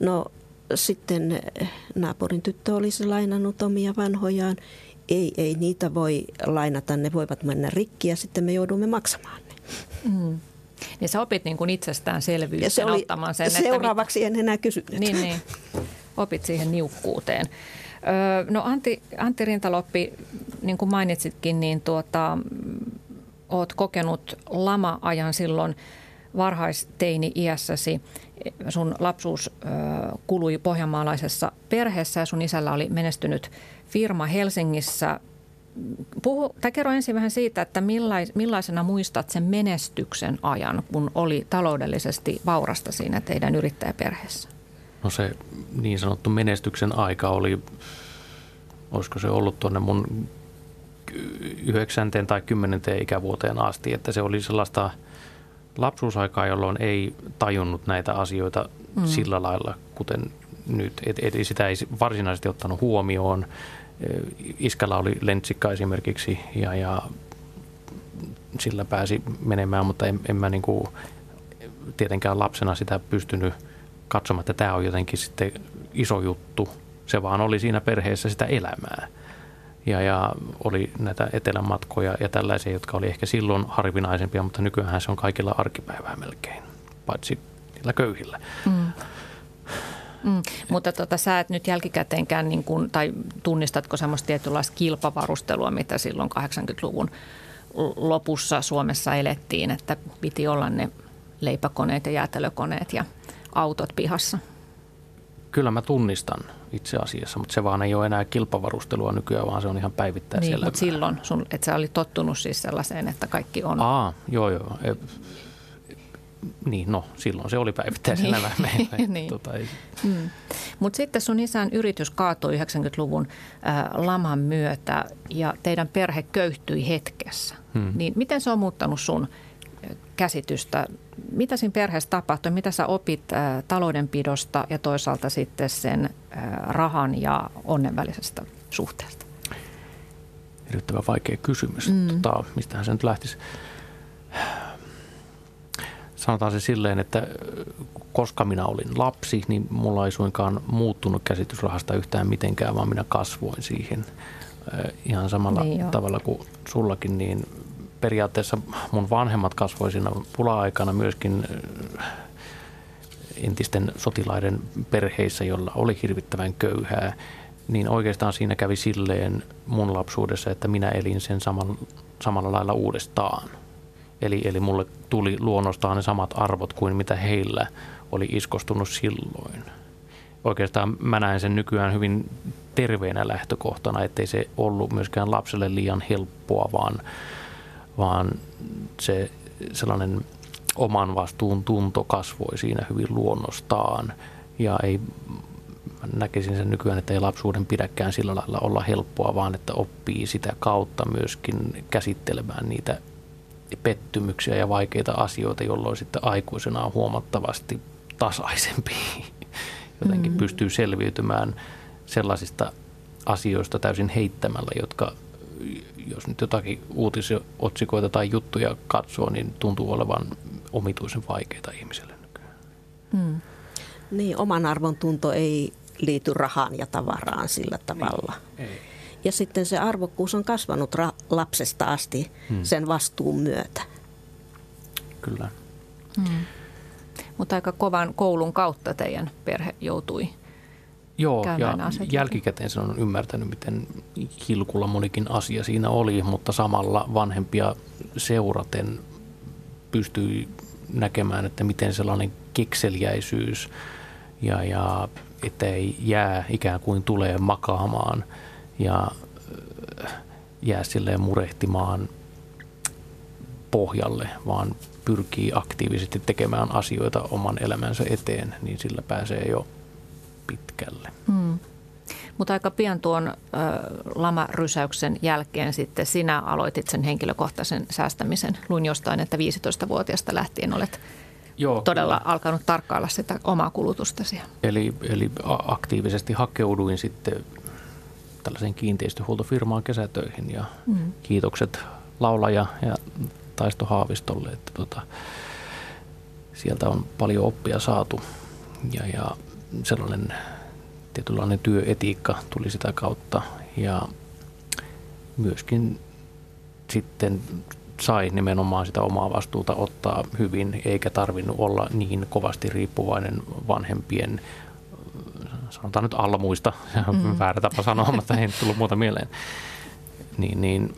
No, sitten naapurin tyttö olisi lainannut omia vanhojaan. Ei niitä voi lainata, ne voivat mennä rikki ja sitten me joudumme maksamaan ne. Niin sä opit niin kuin itsestäänselvyyteen ja se oli ottamaan sen. Seuraavaksi en enää kysynyt. Niin. Opit siihen niukkuuteen. No Antti Rinta-Loppi, niin kuin mainitsitkin, niin oot kokenut lama-ajan silloin varhaisteini-iässäsi. Sun lapsuus kului pohjanmaalaisessa perheessä ja sun isällä oli menestynyt firma Helsingissä. Kerro ensin vähän siitä, että millaisena muistat sen menestyksen ajan, kun oli taloudellisesti vaurasta siinä teidän yrittäjäperheessä? No se niin sanottu menestyksen aika oli, olisiko se ollut tuonne mun 9. tai 10. ikävuoteen asti, että se oli sellaista lapsuusaikaa, jolloin ei tajunnut näitä asioita sillä lailla, kuten nyt. Eli sitä ei varsinaisesti ottanut huomioon. Iskällä oli lentsikka esimerkiksi ja sillä pääsi menemään, mutta en mä niinku tietenkään lapsena sitä pystynyt katsomaan, että tämä on jotenkin sitten iso juttu. Se vaan oli siinä perheessä sitä elämää. Ja oli näitä etelänmatkoja ja tällaisia, jotka oli ehkä silloin harvinaisempia, mutta nykyään se on kaikilla arkipäivää melkein, paitsi niillä köyhillä. Mutta sä et nyt jälkikäteenkään, niin kun, tai tunnistatko semmoista tietynlaista kilpavarustelua, mitä silloin 80-luvun lopussa Suomessa elettiin, että piti olla ne leipäkoneet ja jäätelökoneet ja autot pihassa? Kyllä mä tunnistan itse asiassa, mutta se vaan ei ole enää kilpavarustelua nykyään, vaan se on ihan päivittäisellä. Niin, mutta silloin, että sä olit tottunut siis sellaiseen, että kaikki on. Joo. Niin, no, silloin se oli päivittäisellä meillä. Niin. Mutta sitten sun isän yritys kaatui 90-luvun laman myötä ja teidän perhe köyhtyi hetkessä. Niin miten se on muuttanut sun käsitystä? Mitä siinä perheessä tapahtui? Mitä sä opit taloudenpidosta ja toisaalta sitten sen rahan ja onnen välisestä suhteesta? Erittäin vaikea kysymys. Mistähän se nyt lähtisi? Sanotaan se silleen, että koska minä olin lapsi, niin mulla ei suinkaan muuttunut käsitys rahasta yhtään mitenkään, vaan minä kasvoin siihen ihan samalla tavalla kuin sullakin, niin periaatteessa mun vanhemmat kasvoi siinä pula-aikana myöskin entisten sotilaiden perheissä, jolla oli hirvittävän köyhää, niin oikeastaan siinä kävi silleen mun lapsuudessa, että minä elin sen samalla lailla uudestaan. Eli mulle tuli luonnostaan ne samat arvot kuin mitä heillä oli iskostunut silloin. Oikeastaan mä näen sen nykyään hyvin terveenä lähtökohtana, ettei se ollut myöskään lapselle liian helppoa, vaan se sellainen oman vastuun tunto kasvoi siinä hyvin luonnostaan. Ja ei, näkisin sen nykyään, että ei lapsuuden pidäkään sillä lailla olla helppoa, vaan että oppii sitä kautta myöskin käsittelemään niitä pettymyksiä ja vaikeita asioita, jolloin sitten aikuisena on huomattavasti tasaisempi. Jotenkin pystyy selviytymään sellaisista asioista täysin heittämällä, jotka, jos nyt jotakin uutisotsikoita tai juttuja katsoo, niin tuntuu olevan omituisen vaikeita ihmiselle nykyään. Mm. Niin, oman arvon tunto ei liity rahaan ja tavaraan sillä tavalla. Niin, ei. Ja sitten se arvokkuus on kasvanut lapsesta asti sen vastuun myötä. Kyllä. Mm. Mutta aika kovan koulun kautta teidän perhe joutui. Joo, ja jälkikäteen sen on ymmärtänyt, miten hilkulla monikin asia siinä oli, mutta samalla vanhempia seuraten pystyi näkemään, että miten sellainen kekseliäisyys ja että ei jää ikään kuin tulee makaamaan ja jää silleen murehtimaan pohjalle, vaan pyrkii aktiivisesti tekemään asioita oman elämänsä eteen, niin sillä pääsee jo pitkälle. Hmm. Mutta aika pian tuon lamarysäyksen jälkeen sitten sinä aloitit sen henkilökohtaisen säästämisen. Luin jostain, että 15-vuotiaasta lähtien olet todella alkanut tarkkailla sitä omaa kulutustasi. Eli aktiivisesti hakeuduin sitten tällaiseen kiinteistöhuoltofirmaan kesätöihin ja kiitokset laulaja ja Taisto Haavistolle, että sieltä on paljon oppia saatu ja sellainen tietynlainen työetiikka tuli sitä kautta ja myöskin sitten sai nimenomaan sitä omaa vastuuta ottaa hyvin eikä tarvinnut olla niin kovasti riippuvainen vanhempien, sanotaan nyt almuista, väärä tapa sanoa, mutta ei tullut muuta mieleen, niin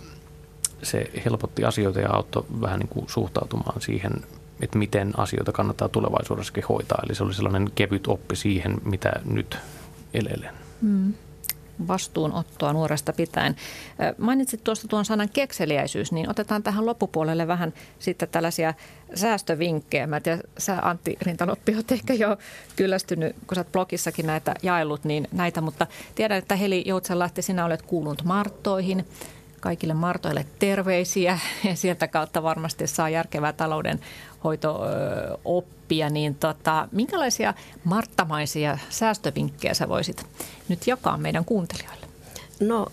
se helpotti asioita ja auttoi vähän niin kuin suhtautumaan siihen, että miten asioita kannattaa tulevaisuudessakin hoitaa. Eli se oli sellainen kevyt oppi siihen, mitä nyt elelen. Vastuunottoa nuoresta pitäen. Mainitsit tuosta tuon sanan kekseliäisyys, niin otetaan tähän loppupuolelle vähän sitten tällaisia säästövinkkejä. Mä en tiedä, sä Antti Rinta-Loppi oot ehkä jo kyllästynyt, kun sä oot blogissakin näitä jaellut, niin näitä, mutta tiedän, että Heli Joutsenlahti, sinä olet kuulunut Marttoihin. Kaikille Martoille terveisiä ja sieltä kautta varmasti saa järkevää taloudenhoito-oppia. Niin minkälaisia marttamaisia säästövinkkejä sä voisit nyt jakaa meidän kuuntelijoille? No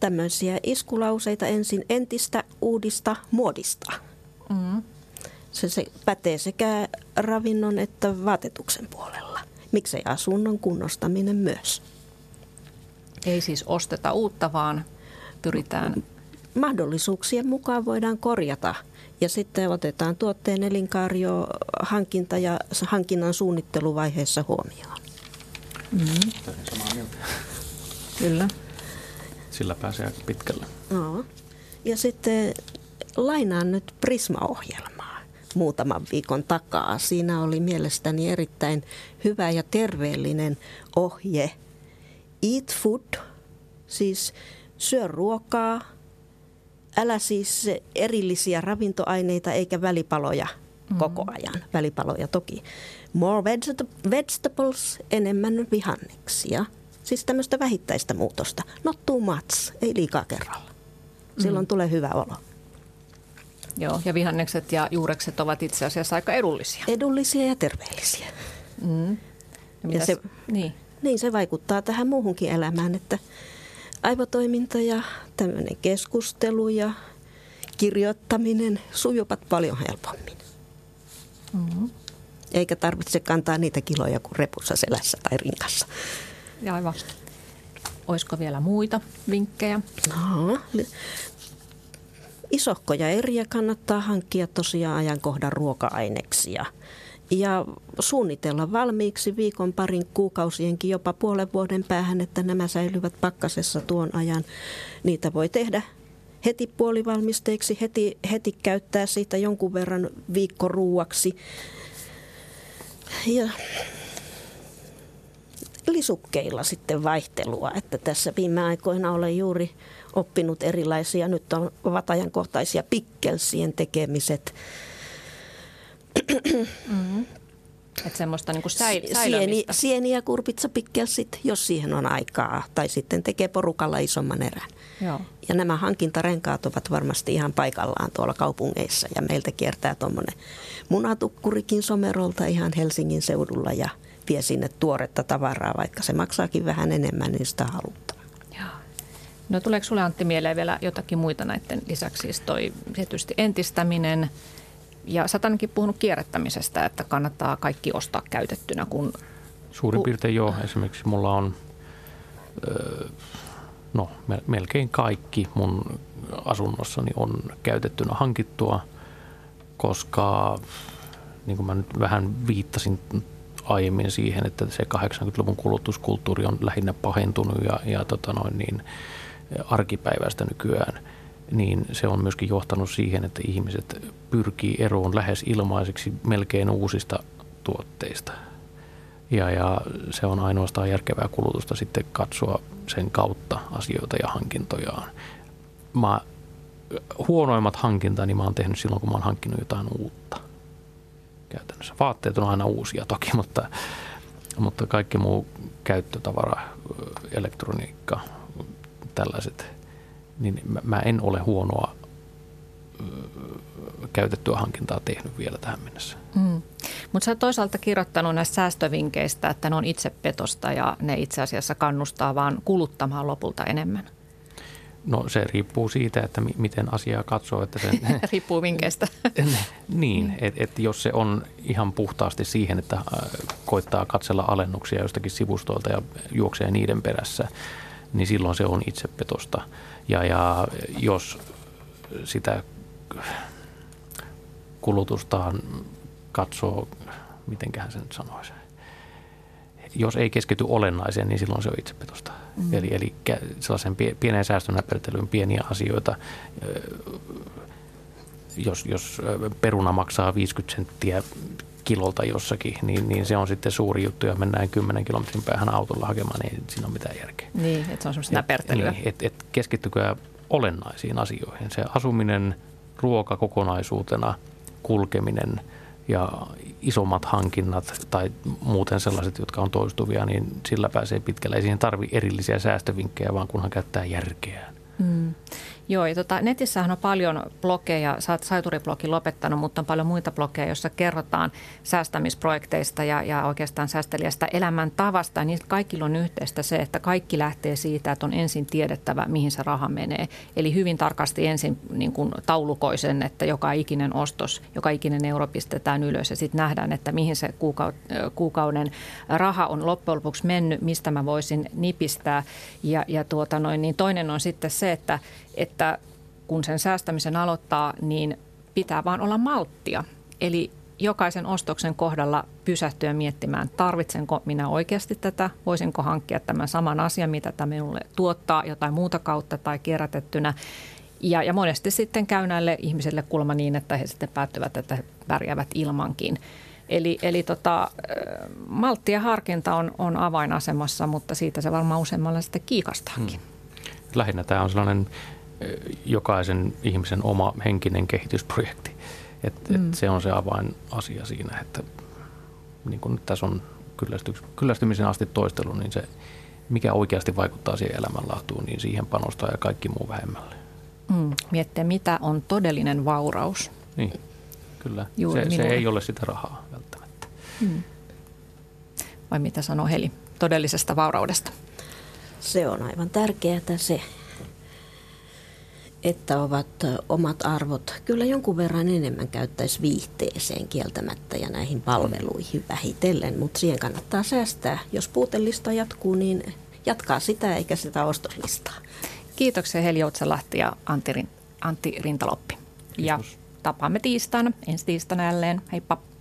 tämmöisiä iskulauseita ensin entistä uudista muodista. Se pätee sekä ravinnon että vaatetuksen puolella. Miksei asunnon kunnostaminen myös? Ei siis osteta uutta, vaan pyritään. Mahdollisuuksien mukaan voidaan korjata ja sitten otetaan tuotteen elinkaario, hankinta ja hankinnan suunnitteluvaiheessa huomioon. Samaa mieltä. Kyllä. Sillä pääsee aika pitkälle. No. Ja sitten lainaan nyt Prisma-ohjelmaa muutaman viikon takaa. Siinä oli mielestäni erittäin hyvä ja terveellinen ohje. Eat food, siis syö ruokaa, älä siis erillisiä ravintoaineita eikä välipaloja koko ajan. Välipaloja toki. More vegetables, enemmän vihanneksia. Siis tämmöistä vähittäistä muutosta. Not too much, ei liikaa kerralla. Silloin tulee hyvä olo. Joo, ja vihannekset ja juurekset ovat itse asiassa aika edullisia. Edullisia ja terveellisiä. Ja se, niin se vaikuttaa tähän muuhunkin elämään, että aivotoiminta ja tämmöinen keskustelu ja kirjoittaminen sujuvat paljon helpommin. Eikä tarvitse kantaa niitä kiloja kuin repussa, selässä tai rinkassa. Ja aivan. Olisiko vielä muita vinkkejä? No, isohkoja eriä kannattaa hankkia tosiaan ajankohdan ruoka-aineksia. ja suunnitella valmiiksi viikon, parin, kuukausienkin, jopa puolen vuoden päähän, että nämä säilyvät pakkasessa tuon ajan. Niitä voi tehdä heti puolivalmisteiksi, heti käyttää siitä jonkun verran viikkoruuaksi. Ja lisukkeilla sitten vaihtelua, että tässä viime aikoina olen juuri oppinut erilaisia, nyt ovat ajankohtaisia pikkelsien tekemiset. Mm-hmm. Että semmoista niin kuin säilömistä. Sieni ja kurpitsapikkelsit, jos siihen on aikaa, tai sitten tekee porukalla isomman erän. Joo. Ja nämä hankintarenkaat ovat varmasti ihan paikallaan tuolla kaupungeissa, ja meiltä kiertää tuommoinen munatukkurikin Somerolta ihan Helsingin seudulla ja vie sinne tuoretta tavaraa, vaikka se maksaakin vähän enemmän, niin sitä halutaan. Joo. No tuleeko sulle, Antti, mieleen vielä jotakin muita näiden lisäksi, siis toi tietysti entistäminen? Ja sä oot ainakin puhunut kierrättämisestä, että kannattaa kaikki ostaa käytettynä. Kun suurin piirtein joo. Esimerkiksi mulla on melkein kaikki mun asunnossani on käytettynä hankittua, koska niin kuin mä nyt vähän viittasin aiemmin siihen, että se 80-luvun kulutuskulttuuri on lähinnä pahentunut ja arkipäiväistä nykyään. Niin se on myöskin johtanut siihen, että ihmiset pyrkii eroon lähes ilmaiseksi melkein uusista tuotteista. Ja se on ainoastaan järkevää kulutusta sitten katsoa sen kautta asioita ja hankintojaan. Huonoimmat hankintani mä oon tehnyt silloin, kun mä oon hankkinut jotain uutta käytännössä. Vaatteet on aina uusia toki, mutta kaikki muu käyttötavara, elektroniikka, tällaiset. Niin mä en ole huonoa käytettyä hankintaa tehnyt vielä tähän mennessä. Mm. Mutta sä oot toisaalta kirjoittanut näistä säästövinkeistä, että ne on itsepetosta ja ne itse asiassa kannustaa vaan kuluttamaan lopulta enemmän. No se riippuu siitä, että miten asiaa katsoo. Että sen riippuu vinkeistä. Niin, että jos se on ihan puhtaasti siihen, että koittaa katsella alennuksia jostakin sivustoilta ja juoksee niiden perässä, niin silloin se on itsepetosta. Ja jos sitä kulutustaan katsoo, mitenköhän sen sanoisi, jos ei keskity olennaiseen, niin silloin se on itsepetosta. Mm. Eli sellaisen pienen säästönäpertelyyn pieniä asioita, jos peruna maksaa 50 senttiä kilolta jossakin, niin se on sitten suuri juttu ja mennään 10 kilometrin päähän autolla hakemaan, niin ei siinä ole mitään järkeä. Niin, että se on semmoista näpertelyä. Niin, et keskittykää olennaisiin asioihin. Se asuminen, ruoka kokonaisuutena, kulkeminen ja isommat hankinnat tai muuten sellaiset, jotka on toistuvia, niin sillä pääsee pitkälle. Ei siihen tarvitse erillisiä säästövinkkejä, vaan kunhan käyttää järkeään. Mm. Joo, ja netissähän on paljon blogeja, sä oot Saituri-blogin lopettanut, mutta on paljon muita blogeja, joissa kerrotaan säästämisprojekteista ja oikeastaan säästeliästä elämäntavasta. Niin kaikilla on yhteistä se, että kaikki lähtee siitä, että on ensin tiedettävä, mihin se raha menee. Eli hyvin tarkasti ensin niin kuin taulukoisen, että joka ikinen ostos, joka ikinen euro pistetään ylös ja sitten nähdään, että mihin se kuukauden raha on loppujen lopuksi mennyt, mistä mä voisin nipistää. Ja toinen on sitten se, että kun sen säästämisen aloittaa, niin pitää vaan olla malttia. Eli jokaisen ostoksen kohdalla pysähtyä miettimään, tarvitsenko minä oikeasti tätä, voisinko hankkia tämän saman asian, mitä tämä minulle tuottaa, jotain muuta kautta tai kierrätettynä. Ja monesti sitten käy näille ihmisille kulma niin, että he sitten päättyvät, että he pärjäävät ilmankin. Eli maltti ja harkinta on avainasemassa, mutta siitä se varmaan useammalla sitten kiikastaakin. Lähinnä tämä on sellainen jokaisen ihmisen oma henkinen kehitysprojekti. Et se on se avainasia siinä, että niin kun nyt tässä on kyllästymisen asti toistelu, niin se mikä oikeasti vaikuttaa siihen elämänlaatuun, niin siihen panostaa ja kaikki muu vähemmälle. Miettiä, mitä on todellinen vauraus. Niin, kyllä. Se ei ole sitä rahaa välttämättä. Vai mitä sanoo Heli todellisesta vauraudesta? Se on aivan tärkeää se, että ovat omat arvot. Kyllä jonkun verran enemmän käyttäisi viihteeseen kieltämättä ja näihin palveluihin vähitellen, mutta siihen kannattaa säästää. Jos puutelista jatkuu, niin jatkaa sitä eikä sitä ostoslistaa. Kiitoksia Heli Joutsenlahti ja Antti Rinta-Loppi. Ja tapaamme ensi tiistaina jälleen. Heippa!